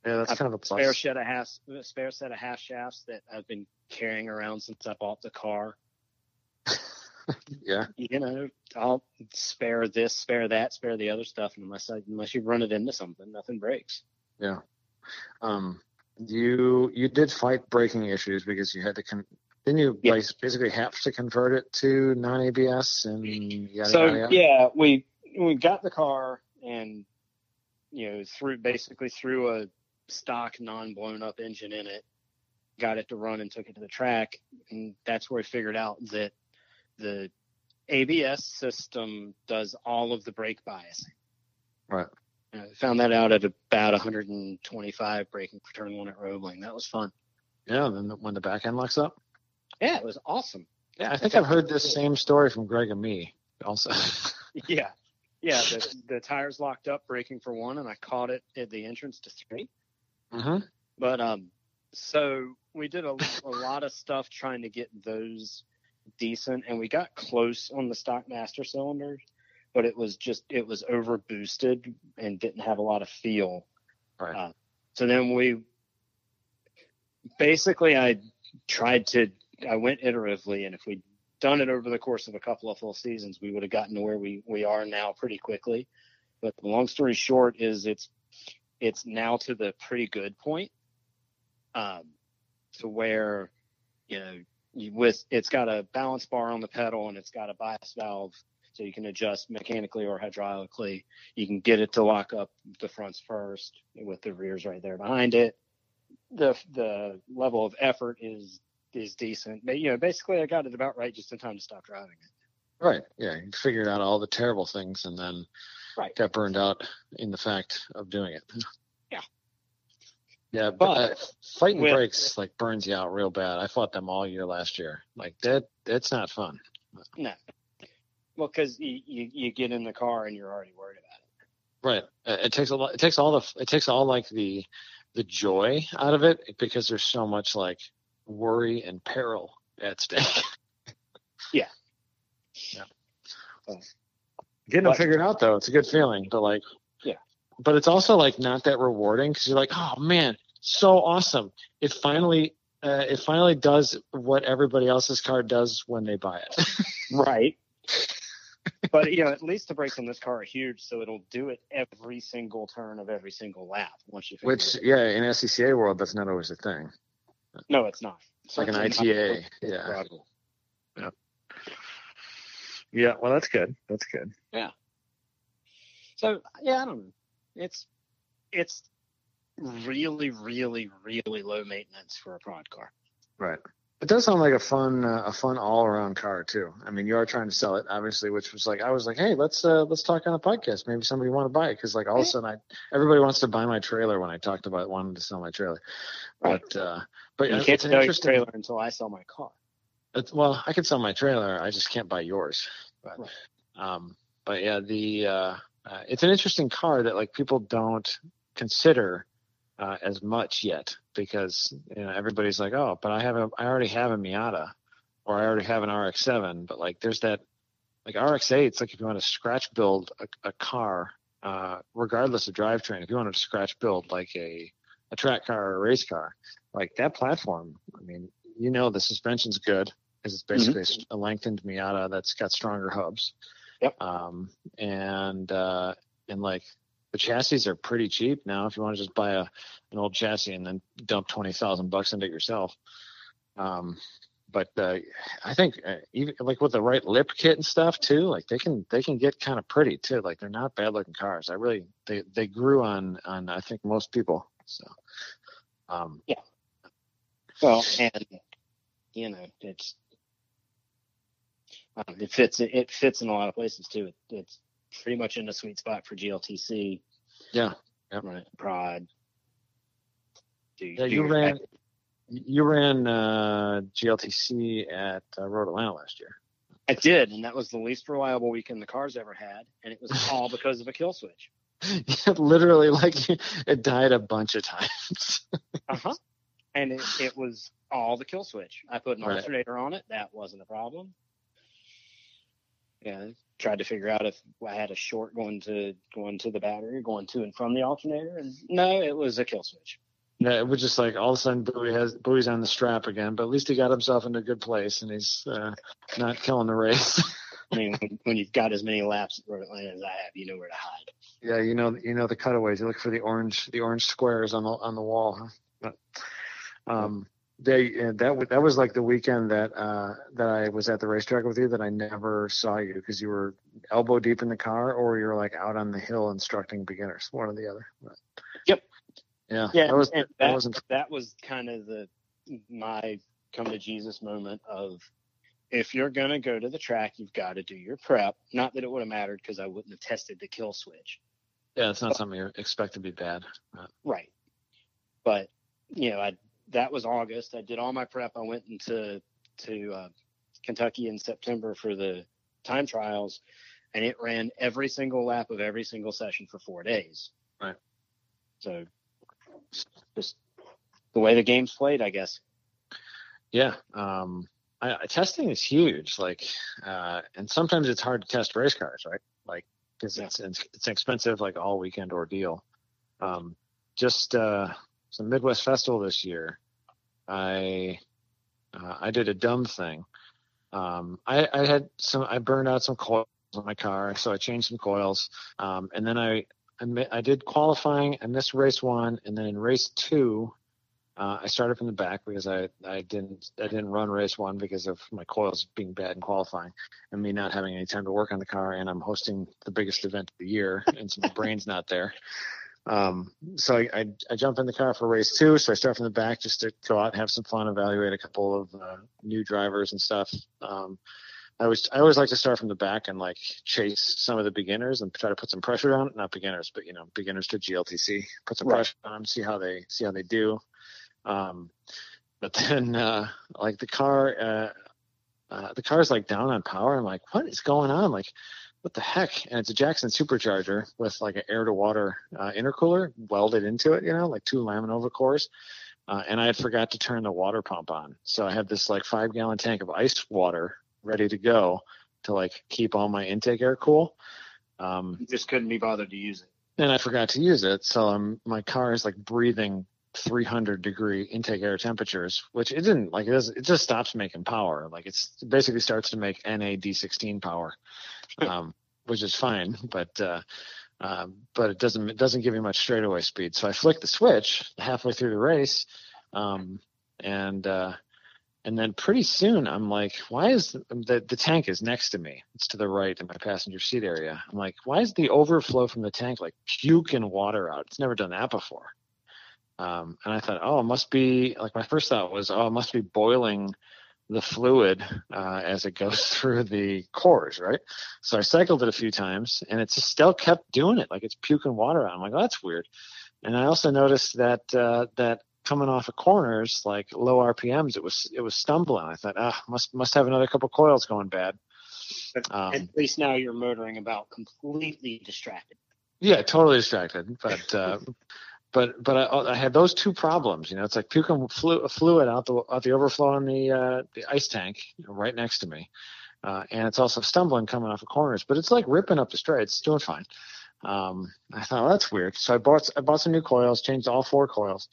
Yeah, that's I've kind of a plus. Spare set of half, a spare set of half shafts that I've been carrying around since I bought the car. Yeah, you know, I'll spare this, spare that, spare the other stuff, unless I, unless you run it into something, nothing breaks. Yeah, um, you you did fight braking issues because you had to con- didn't you yeah. basically have to convert it to non A B S and yada, so yada, yada? yeah, we we got the car and you know threw basically threw a stock non blown up engine in it, got it to run and took it to the track, and that's where we figured out that the A B S system does all of the brake biasing. Right. I found that out at about one hundred twenty-five braking per turn one at Roebling. That was fun. Yeah, then when the back end locks up? Yeah, it was awesome. Yeah, I think I've heard this same story from Greg and me also. yeah, yeah, the, the tires locked up, braking for one, and I caught it at the entrance to three. Mm-hmm. But um, so we did a, a lot of stuff trying to get those decent, and we got close on the stock master cylinder, but it was just, it was over boosted and didn't have a lot of feel. Right. Uh, so then we basically, I tried to, I went iteratively, and if we'd done it over the course of a couple of full seasons, we would have gotten to where we, we are now pretty quickly. But the long story short is it's, it's now to the pretty good point, um, to where, you know, you, with, it's got a balance bar on the pedal and it's got a bias valve, so you can adjust mechanically or hydraulically. You can get it to lock up the fronts first with the rears right there behind it. The, the level of effort is, is decent. But, you know, basically I got it about right just in time to stop driving it. Right. Yeah. You figured out all the terrible things and then right. got burned out in the fact of doing it. Yeah. Yeah. But, but uh, fighting with, brakes like burns you out real bad. I fought them all year last year. Like that, that's not fun. No. Well, cause you, you, you get in the car and you're already worried about it. Right. It takes a lot. It takes all the, it takes all like the, the joy out of it because there's so much like, worry and peril at stake. yeah. yeah. Um, Getting but, them figured out though, it's a good feeling. But like, yeah. But it's also like not that rewarding because you're like, oh man, so awesome! It finally, uh, it finally does what everybody else's car does when they buy it. right. But you know, at least the brakes on this car are huge, so it'll do it every single turn of every single lap once you. Which it. yeah, in S C C A world, that's not always a thing. No, it's not. It's like an I T A. Yeah. yeah. Yeah. Well, that's good. That's good. Yeah. So, yeah, I don't know. It's, it's really, really, really low maintenance for a prod car. Right. It does sound like a fun, uh, a fun all around car too. I mean, you are trying to sell it obviously, which was like, I was like, hey, let's, uh, let's talk on a podcast. Maybe somebody want to buy it. Cause like all of a sudden I, everybody wants to buy my trailer when I talked about wanting to sell my trailer, right. but, uh, But you can't sell your trailer until I sell my car. It's, well, I can sell my trailer. I just can't buy yours. But, right. um, but yeah, the uh, uh, it's an interesting car that like people don't consider uh, as much yet because you know everybody's like, oh, but I have a, I already have a Miata, or I already have an R X seven. But like, there's that like R X eight. It's like if you want to scratch build a, a car, uh, regardless of drivetrain, if you want to scratch build like a a track car or a race car. Like that platform, I mean, you know, the suspension's good because it's basically mm-hmm. a lengthened Miata that's got stronger hubs. Yep. Um, and uh, and like the chassis are pretty cheap now. If you want to just buy a an old chassis and then dump twenty thousand bucks into it yourself, um, but uh, I think uh, even like with the right lip kit and stuff too, like they can they can get kind of pretty too. Like they're not bad looking cars. I really they they grew on on I think most people. So um, yeah. Well, and you know, it's um, it fits it fits in a lot of places too. It, it's pretty much in a sweet spot for G L T C. Yeah, yep. Right. Prod. Do, yeah, do you ran back. you ran uh, G L T C at uh, Road Atlanta last year. I did, and that was the least reliable weekend the car's ever had, and it was all because of a kill switch. Yeah, literally, like it died a bunch of times. uh huh. And it, it was all the kill switch. I put an right. alternator on it. That wasn't a problem. Yeah, tried to figure out if I had a short going to going to the battery, going to and from the alternator. And no, it was a kill switch. Yeah, it was just like all of a sudden Bowie has Bowie's on the strap again. But at least he got himself into a good place, and he's uh, not killing the race. I mean, when, when you've got as many laps at Road Atlanta as I have, you know where to hide. Yeah, you know, you know the cutaways. You look for the orange, the orange squares on the on the wall, huh? But, Um, they, that w- that was like the weekend that, uh, that I was at the racetrack with you that I never saw you because you were elbow deep in the car or you're like out on the hill instructing beginners, one or the other. But, yep. Yeah. Yeah. That was, that, that, wasn't... that was kind of the, my come to Jesus moment of if you're going to go to the track, you've got to do your prep. Not that it would have mattered because I wouldn't have tested the kill switch. Yeah, it's not but, something you expect to be bad. But. Right. But, you know, I that was August. I did all my prep. I went into to uh, Kentucky in September for the time trials, and it ran every single lap of every single session for four days. Right. So just the way the game's played, I guess. Yeah. Um, I, testing is huge. Like, uh, and sometimes it's hard to test race cars, right? Like, because yeah. it's, it's an expensive, like, all weekend ordeal. Um, just uh, some Midwest Festival this year. I uh, I did a dumb thing. Um, I, I had some. I burned out some coils on my car, so I changed some coils. Um, and then I, I I did qualifying. I missed race one, and then in race two. Uh, I started from the back because I, I didn't I didn't run race one because of my coils being bad in qualifying and me not having any time to work on the car, and I'm hosting the biggest event of the year and so my brain's not there. Um, so I, I I jump in the car for race two, so I start from the back just to go out and have some fun, evaluate a couple of uh, new drivers and stuff. Um, I always I always like to start from the back and like chase some of the beginners and try to put some pressure on not beginners, but you know beginners to G L T C, put some right. pressure on them, see how they see how they do. Um, but then, uh, like the car, uh, uh, the car's like down on power. I'm like, what is going on? Like, what the heck? And it's a Jackson supercharger with like an air to water, uh, intercooler welded into it, you know, like two Laminova cores. Uh, and I had forgot to turn the water pump on. So I had this like five gallon tank of ice water ready to go to like keep all my intake air cool. Um, you just couldn't be bothered to use it. And I forgot to use it. So um, my car is like breathing three hundred degree intake air temperatures, which it didn't like it, doesn't, it just stops making power. Like it's it basically starts to make N A D sixteen power, um, which is fine, but uh, um, but it doesn't it doesn't give you much straightaway speed. So I flicked the switch halfway through the race, um, and uh, and then pretty soon I'm like, why is the, the the tank is next to me? It's to the right in my passenger seat area. I'm like, why is the overflow from the tank like puking water out? It's never done that before. Um, and I thought, oh, it must be like my first thought was, oh, it must be boiling the fluid uh, as it goes through the cores, right? So I cycled it a few times, and it just still kept doing it, like it's puking water out. I'm like, oh, that's weird. And I also noticed that uh, that coming off of corners, like low R P Ms, it was it was stumbling. I thought, ah, oh, must must have another couple coils going bad. But um, at least now you're motoring about completely distracted. Yeah, totally distracted, but. Uh, But but I, I had those two problems, you know. It's like puking flu, fluid out the out the overflow on the uh, the ice tank right next to me, uh, and it's also stumbling coming off of corners. But it's like ripping up the straight. It's doing fine. Um, I thought, well, that's weird. So I bought I bought some new coils, changed all four coils,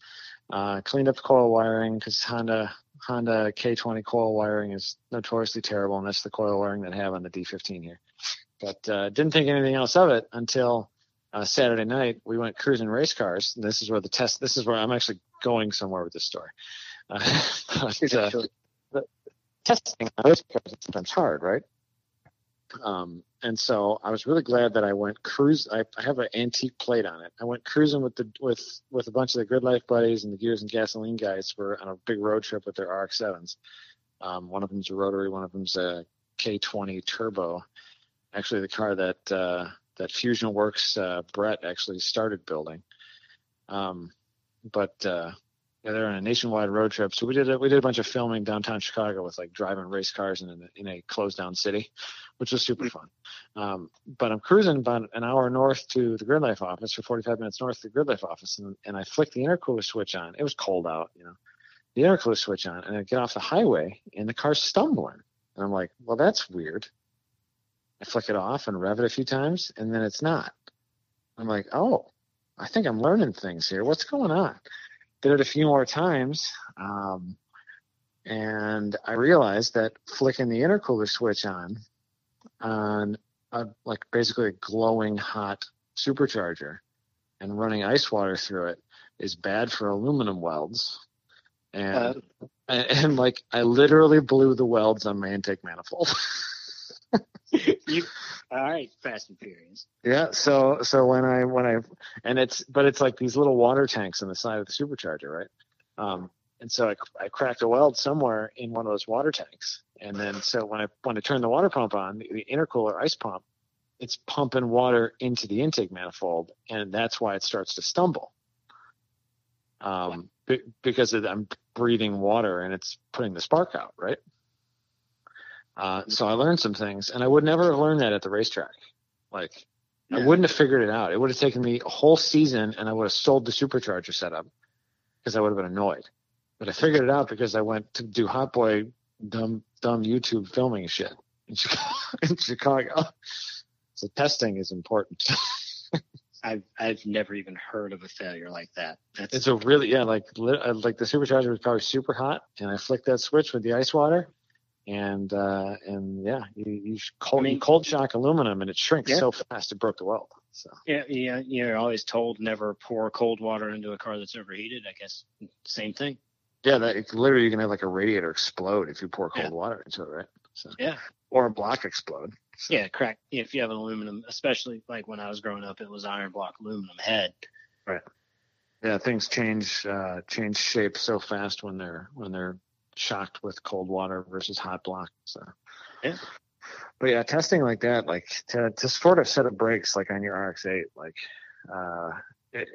uh, cleaned up the coil wiring because Honda Honda K twenty coil wiring is notoriously terrible, and that's the coil wiring that I have on the D fifteen here. But uh, didn't think anything else of it until. Uh, Saturday night, we went cruising race cars. This is where the test. This is where I'm actually going somewhere with this story. Uh, but, uh, the testing on race cars is sometimes hard, right? Um, and so I was really glad that I went cruise. I, I have an antique plate on it. I went cruising with the with with a bunch of the GridLife buddies and the Gears and Gasoline guys. Were on a big road trip with their R X sevens. Um, one of them's a rotary. One of them's a K twenty turbo. Actually, the car that. Uh, that Fusion Works uh, Brett actually started building. Um, but uh, yeah, they're on a nationwide road trip. So we did a, we did a bunch of filming downtown Chicago with like driving race cars in a, in a closed down city, which was super fun. Um, but I'm cruising about an hour north to the GridLife office, or forty-five minutes north to the GridLife office. And, and I flicked the intercooler switch on. It was cold out, you know, the intercooler switch on, and I get off the highway and the car's stumbling. And I'm like, well, that's weird. I flick it off and rev it a few times, and then it's not. I'm like, oh, I think I'm learning things here. What's going on? Did it a few more times, um, and I realized that flicking the intercooler switch on, on a, like basically a glowing hot supercharger and running ice water through it is bad for aluminum welds. And, uh, and, and like I literally blew the welds on my intake manifold. You, all right, Fast and Furious. Yeah, so so when I when I and it's but it's like these little water tanks on the side of the supercharger, right? Um, and so I, I cracked a weld somewhere in one of those water tanks, and then so when I when I turned the water pump on, the, the intercooler ice pump it's pumping water into the intake manifold, and that's why it starts to stumble. Um, b- because it, I'm breathing water and it's putting the spark out, right? Uh, so I learned some things, and I would never have learned that at the racetrack. Like, yeah. I wouldn't have figured it out. It would have taken me a whole season, and I would have sold the supercharger setup because I would have been annoyed. But I figured it out because I went to do hot boy dumb dumb YouTube filming shit in Chicago. In Chicago. So testing is important. I've I've never even heard of a failure like that. That's it's a really yeah like like the supercharger was probably super hot, and I flicked that switch with the ice water. And, uh, and yeah, you, you cold, I mean, cold shock aluminum, and it shrinks yeah. so fast it broke the weld. So yeah, yeah, you're always told never pour cold water into a car that's overheated. I guess same thing. Yeah, that it's literally you can have like a radiator explode if you pour cold yeah. water into it, right? So yeah, or a block explode. So. Yeah, crack. If you have an aluminum, especially like when I was growing up, it was iron block aluminum head. Right. Yeah, things change uh, change shape so fast when they're when they're. shocked with cold water versus hot block. So yeah, but yeah, testing like that, like to, to sort of set up brakes like on your R X eight, like uh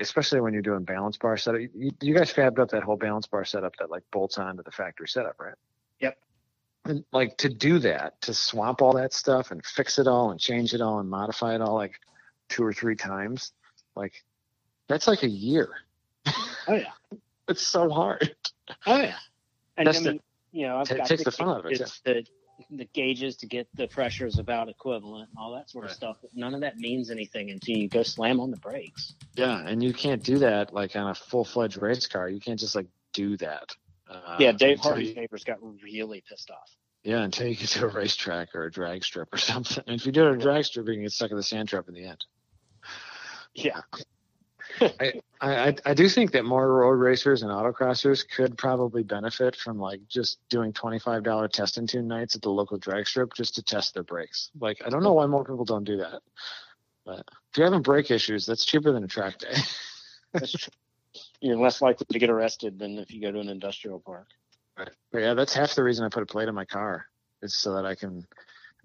especially when you're doing balance bar setup. You, you guys fabbed up that whole balance bar setup that like bolts onto the factory setup, right? Yep. And like to do that, to swap all that stuff and fix it all and change it all and modify it all like two or three times, like that's like a year. Oh yeah. It's so hard. Oh yeah. And That's I mean, the, you know, I've t- got takes the, the fun out of it. It's yeah. the, the gauges to get the pressures about equivalent and all that sort of right. stuff. But none of that means anything until you go slam on the brakes. Yeah, and you can't do that like on a full-fledged race car. You can't just like do that. Uh, yeah, Dave Hardy's neighbors got really pissed off. Yeah, until you get to a racetrack or a drag strip or something. And if you do it on a drag strip, you can get stuck in the sand trap in the end. Yeah. I, I I do think that more road racers and autocrossers could probably benefit from like just doing twenty-five dollars test and tune nights at the local drag strip just to test their brakes. Like, I don't know why more people don't do that. But if you're having brake issues, that's cheaper than a track day. That's true. You're less likely to get arrested than if you go to an industrial park. Right. But yeah, that's half the reason I put a plate in my car, is so that I can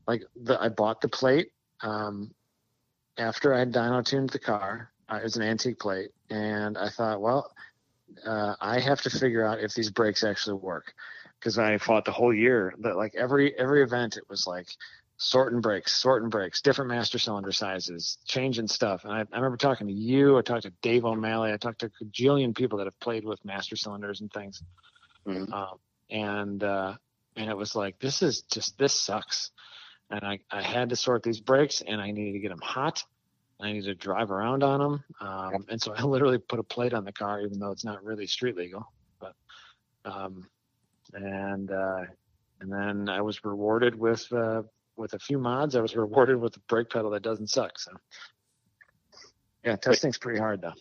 like the, I bought the plate um, after I had dyno tuned the car. Uh, it was an antique plate, and I thought, well, uh, I have to figure out if these brakes actually work, because I fought the whole year. But like every every event, it was like sorting brakes, sorting brakes, different master cylinder sizes, changing stuff. And I, I remember talking to you. I talked to Dave O'Malley. I talked to a gajillion people that have played with master cylinders and things. Mm-hmm. Um, and uh, and it was like, this is just this sucks. And I, I had to sort these brakes, and I needed to get them hot. I need to drive around on them. Um, and so I literally put a plate on the car, even though it's not really street legal. But, um, and, uh, and then I was rewarded with, uh, with a few mods. I was rewarded with a brake pedal that doesn't suck. So yeah, testing's pretty hard though.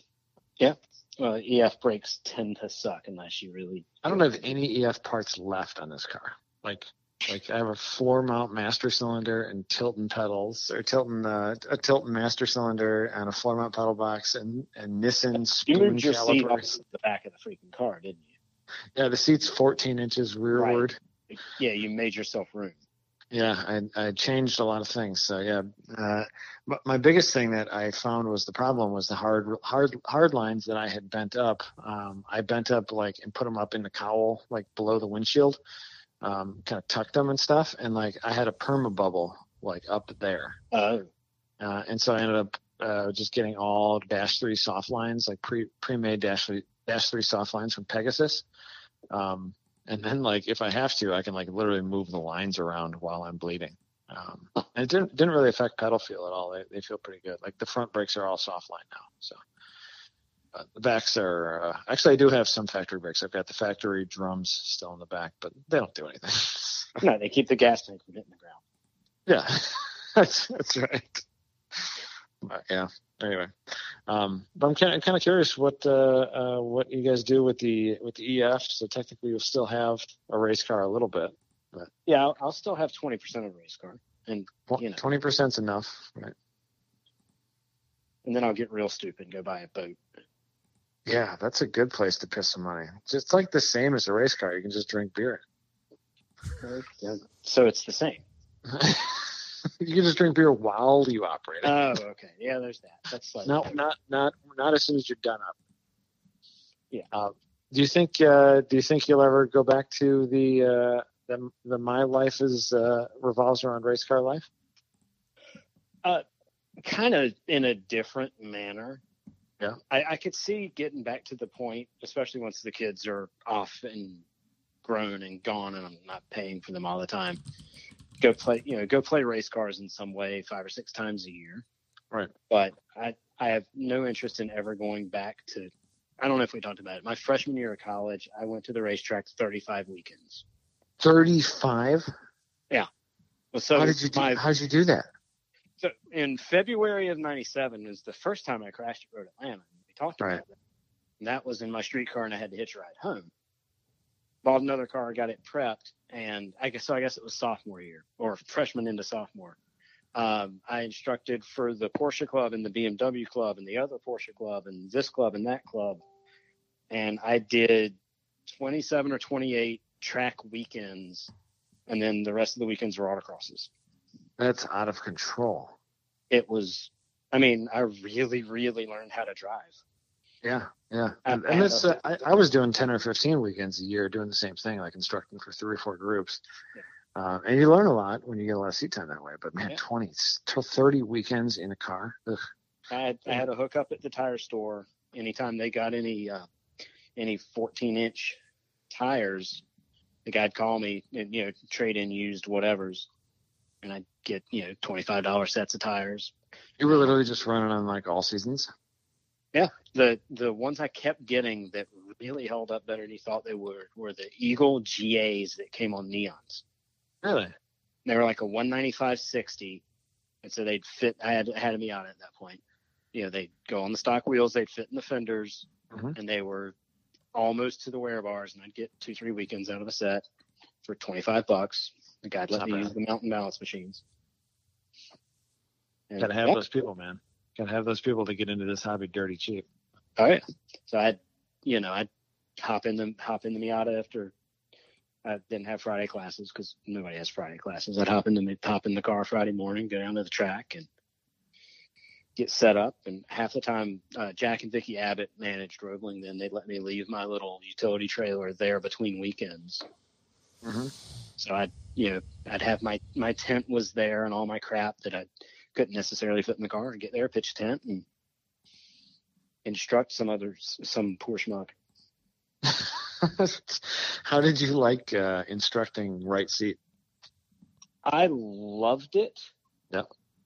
Yeah. Well, E F brakes tend to suck unless you really, I don't have any E F parts left on this car. Like, Like I have a floor mount master cylinder and tilting pedals, or tilting uh, a tilting master cylinder and a floor mount pedal box and and Nissan spoon you calipers. The back of the freaking car, didn't you? Yeah, the seat's fourteen inches rearward. Right. Yeah, you made yourself room. Yeah, I I changed a lot of things. So yeah, uh, but my biggest thing that I found was the problem was the hard hard hard lines that I had bent up. Um, I bent up like and put them up in the cowl, like below the windshield. Um, kind of tucked them and stuff, and like I had a perma bubble like up there, uh, uh, and so I ended up uh, just getting all dash three soft lines, like pre pre-made dash three dash three soft lines from Pegasus, um, and then like if I have to, I can like literally move the lines around while I'm bleeding. Um, and it didn't didn't really affect pedal feel at all. They they feel pretty good. Like the front brakes are all soft line now, so. Uh, the backs are uh, – actually, I do have some factory brakes. I've got the factory drums still in the back, but they don't do anything. No, they keep the gas tank from hitting the ground. Yeah, that's, that's right. But, yeah, anyway. Um, but I'm kind of kind of curious what uh, uh, what you guys do with the with the E F. So technically you'll still have a race car a little bit. But yeah, I'll, I'll still have twenty percent of a race car. And, you know, twenty percent is enough, right? And then I'll get real stupid and go buy a boat. Yeah, that's a good place to piss some money. Just like the same as a race car, you can just drink beer. So it's the same. you can just drink beer while you operate. Oh, okay. Yeah, there's that. That's slightly no, better. not not not as soon as you're done up. Yeah. Uh, do you think uh, do you think you'll ever go back to the uh, the, the my life is uh, revolves around race car life? Uh, kind of in a different manner. Yeah. I, I could see getting back to the point, especially once the kids are off and grown and gone, and I'm not paying for them all the time. Go play, you know, go play race cars in some way five or six times a year. Right. But I, I have no interest in ever going back to, I don't know if we talked about it. My freshman year of college, I went to the racetrack thirty-five weekends. thirty-five? Yeah. Well, so how did you do, my, how'd you do that? So in February of ninety-seven was the first time I crashed at Road Atlanta. We talked right. about it. And that was in my street car, and I had to hitch a ride home. Bought another car, got it prepped, and I guess so. I guess it was sophomore year or freshman into sophomore. Um, I instructed for the Porsche club and the B M W club and the other Porsche club and this club and that club, and I did twenty-seven or twenty-eight track weekends, and then the rest of the weekends were autocrosses. That's out of control. It was. I mean, I really, really learned how to drive. Yeah, yeah, and, and this, uh, I, I was doing ten or fifteen weekends a year, doing the same thing, like instructing for three or four groups, yeah. uh, and you learn a lot when you get a lot of seat time that way. But man, yeah. twenty to thirty weekends in a car. Ugh. I had, I had a hookup at the tire store. Anytime they got any uh, any fourteen inch tires, the guy'd call me and you know trade in used whatevers, and I'd get you know twenty five dollar sets of tires. You were literally just running on like all seasons. Yeah, the the ones I kept getting that really held up better than you thought they would were the Eagle G As that came on Neons. Really? And they were like a one ninety-five sixty, and so they'd fit. I had had a Miata at that point. You know, they'd go on the stock wheels, they'd fit in the fenders, mm-hmm. and they were almost to the wear bars. And I'd get two, three weekends out of a set for twenty-five bucks. The guy'd let me use the mountain balance machines. And gotta have yeah. those people, man. Gotta have those people to get into this hobby dirty cheap. Oh yeah. So I'd, you know, I'd hop in the hop in the Miata after I didn't have Friday classes because nobody has Friday classes. I'd hop in the hop in the car Friday morning, go down to the track, and get set up. And half the time, uh, Jack and Vicky Abbott managed Roebling. Then they'd let me leave my little utility trailer there between weekends. Mm-hmm. So I'd, you know, I'd have my my tent was there and all my crap that I'd. Couldn't necessarily fit in the car and get there, pitch tent, and instruct some other some poor schmuck. How did you like uh, instructing right seat? I loved it. Yeah.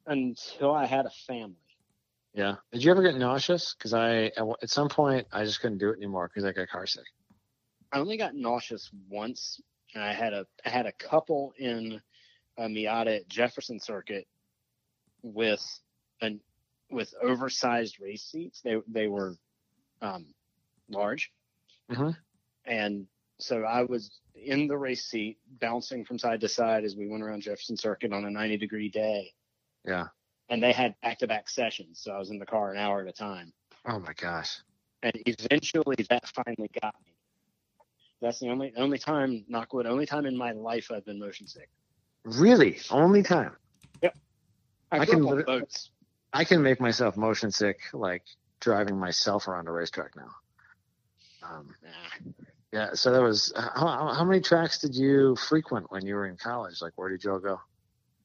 Until I had a family. Yeah. Did you ever get nauseous? Because I at some point I just couldn't do it anymore because I got car sick. I only got nauseous once, and I had a I had a couple in a Miata at Jefferson Circuit. With an with oversized race seats, they they were um, large, mm-hmm. and so I was in the race seat, bouncing from side to side as we went around Jefferson Circuit on a ninety degree day. Yeah, and they had back to back sessions, so I was in the car an hour at a time. Oh my gosh! And eventually, that finally got me. That's the only only time, knock wood, only time in my life I've been motion sick. Really, only time. I, I can li- boats. I can make myself motion sick, like driving myself around a racetrack now. Um, nah. Yeah, so that was how, how many tracks did you frequent when you were in college? Like, where did you all go?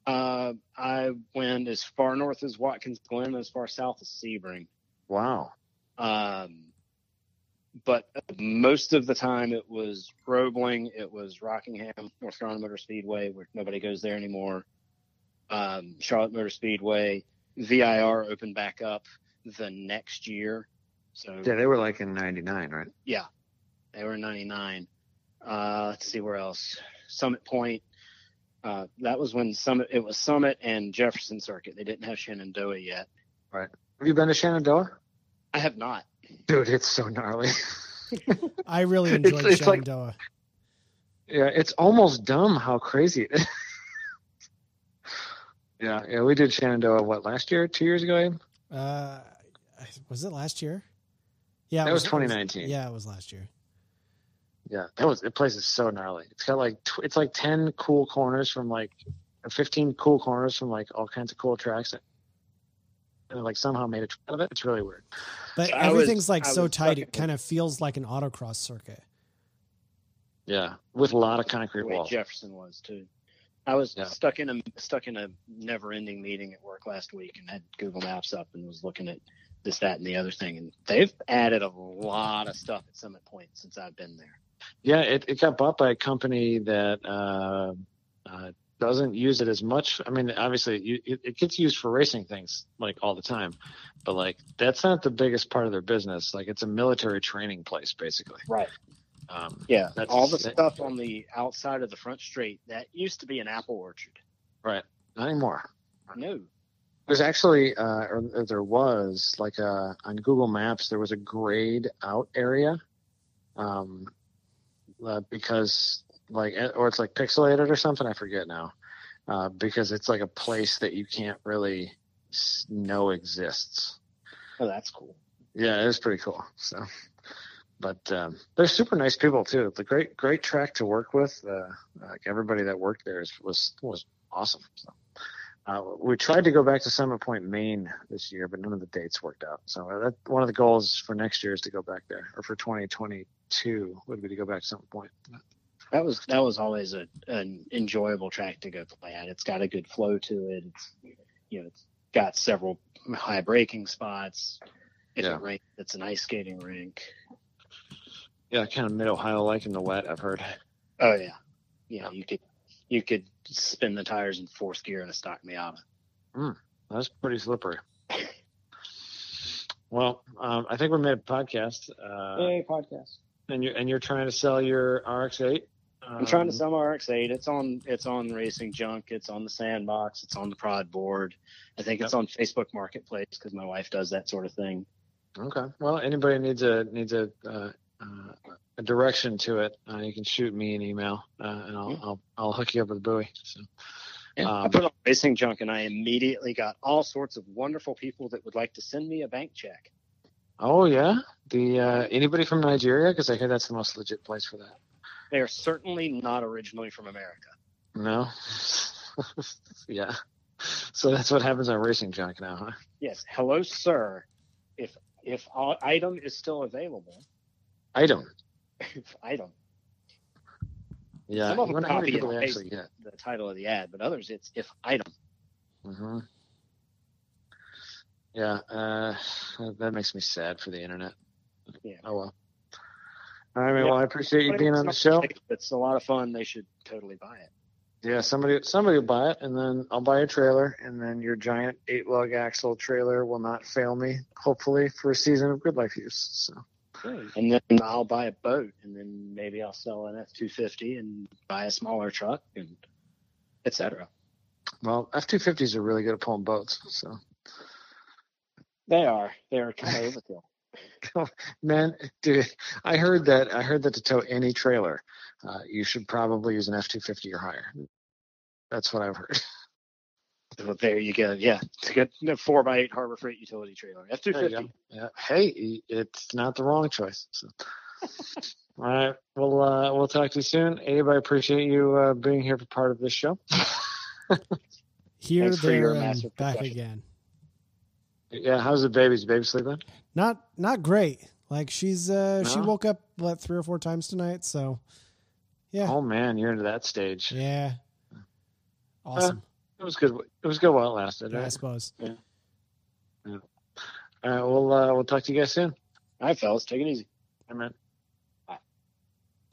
Uh, I went as far north as Watkins Glen, as far south as Sebring. Wow. Um, but most of the time it was Roebling, it was Rockingham, North Carolina Motor Speedway, where nobody goes there anymore. Um, Charlotte Motor Speedway, V I R opened back up the next year. So yeah, they were like in ninety-nine, right? Yeah, they were in ninety-nine. Uh, let's see where else. Summit Point. Uh, that was when Summit. It was Summit and Jefferson Circuit. They didn't have Shenandoah yet. Right. Have you been to Shenandoah? I have not. Dude, it's so gnarly. I really enjoyed it's, Shenandoah. It's like, yeah, it's almost dumb how crazy it is. Yeah, yeah, we did Shenandoah, what, last year? Two years ago, Abe? Uh, was it last year? Yeah. That was, was twenty nineteen. It was, yeah, it was last year. Yeah, that was, the place is so gnarly. It's got like, tw- it's like ten cool corners from like and fifteen cool corners from like all kinds of cool tracks, and it, like somehow made a track out of it. It's really weird. But so everything's was, like I so tight, it kind of feels like an autocross circuit. Yeah, with a lot of concrete walls. Jefferson was too. I was yeah. stuck in a stuck in a never-ending meeting at work last week, and had Google Maps up and was looking at this, that, and the other thing. And they've added a lot of stuff at Summit Point since I've been there. Yeah, it, it got bought by a company that uh, uh, doesn't use it as much. I mean, obviously, you, it, it gets used for racing things like all the time, but like that's not the biggest part of their business. Like it's a military training place, basically. Right. Um, yeah, that's all the that, stuff on the outside of the front street that used to be an apple orchard. Right. Not anymore. No. There's actually, uh, or there was, like a, on Google Maps, there was a grayed out area um, uh, because, like, or it's like pixelated or something. I forget now uh, because it's like a place that you can't really know exists. Oh, that's cool. Yeah, it was pretty cool. So. But um, they're super nice people too. It's a great, great track to work with. Uh, like everybody that worked there is, was was awesome. So, uh, we tried to go back to Summit Point, Maine this year, but none of the dates worked out. So that one of the goals for next year is to go back there, or for twenty twenty-two would be to go back to Summit Point. That was that was always a, an enjoyable track to go play at. It's got a good flow to it. It's, you know, it's got several high braking spots. If yeah. it rains, it's an ice skating rink. Yeah, kind of mid-Ohio like in the wet, I've heard. Oh yeah, yeah. You could you could spin the tires in fourth gear in a stock Miata. Mm, that's pretty slippery. Well, um, I think we made a podcast. Uh, Yay, podcast. And you're and you're trying to sell your R X eight. Um, I'm trying to sell my R X eight. It's on it's on Racing Junk. It's on the Sandbox. It's on the Prod board. I think yep. it's on Facebook Marketplace because my wife does that sort of thing. Okay. Well, anybody needs a needs a. Uh, Uh, a direction to it, uh, you can shoot me an email uh, and I'll, yeah. I'll I'll hook you up with Bowie. So, yeah, um, I put on Racing Junk and I immediately got all sorts of wonderful people that would like to send me a bank check. Oh yeah, the uh, anybody from Nigeria, because I hear that's the most legit place for that. They are certainly not originally from America. No. Yeah. So that's what happens on Racing Junk now, huh? Yes. Hello, sir. If if all item is still available. Item. Item. Yeah. Some of them copy and paste actually get the title of the ad, but others it's if item. Mm-hmm. Yeah, uh, that makes me sad for the internet. Yeah. Oh well. All right, man. Yeah. Well, I appreciate you being on the show. It's a lot of fun. They should totally buy it. Yeah, somebody somebody will buy it, and then I'll buy a trailer, and then your giant eight lug axle trailer will not fail me, hopefully, for a season of Grid Life use. So. And then I'll buy a boat, and then maybe I'll sell an F two fifty and buy a smaller truck, and et cetera. Well, F two fifties are really good at pulling boats, so they are. They are kind of overkill. Man, dude, I heard that. I heard that to tow any trailer, uh, you should probably use an F two fifty or higher. That's what I've heard. Well, there you go. Yeah, to get a four by eight Harbor Freight utility trailer, F two fifty. Yeah. Hey, it's not the wrong choice. So. All right, we'll uh, we'll talk to you soon, Abe. I appreciate you uh, being here for part of this show. Here, there, and back again. Yeah, how's the baby? Is the baby sleeping? Not not great. Like she's uh, no? she woke up what three or four times tonight. So yeah. Oh man, you're into that stage. Yeah. Awesome. Uh, It was good. It was good while it lasted. Yeah, right? I suppose. Yeah. yeah. All right. We'll uh, we'll talk to you guys soon. All right, fellas. Take it easy. All right, man. Bye.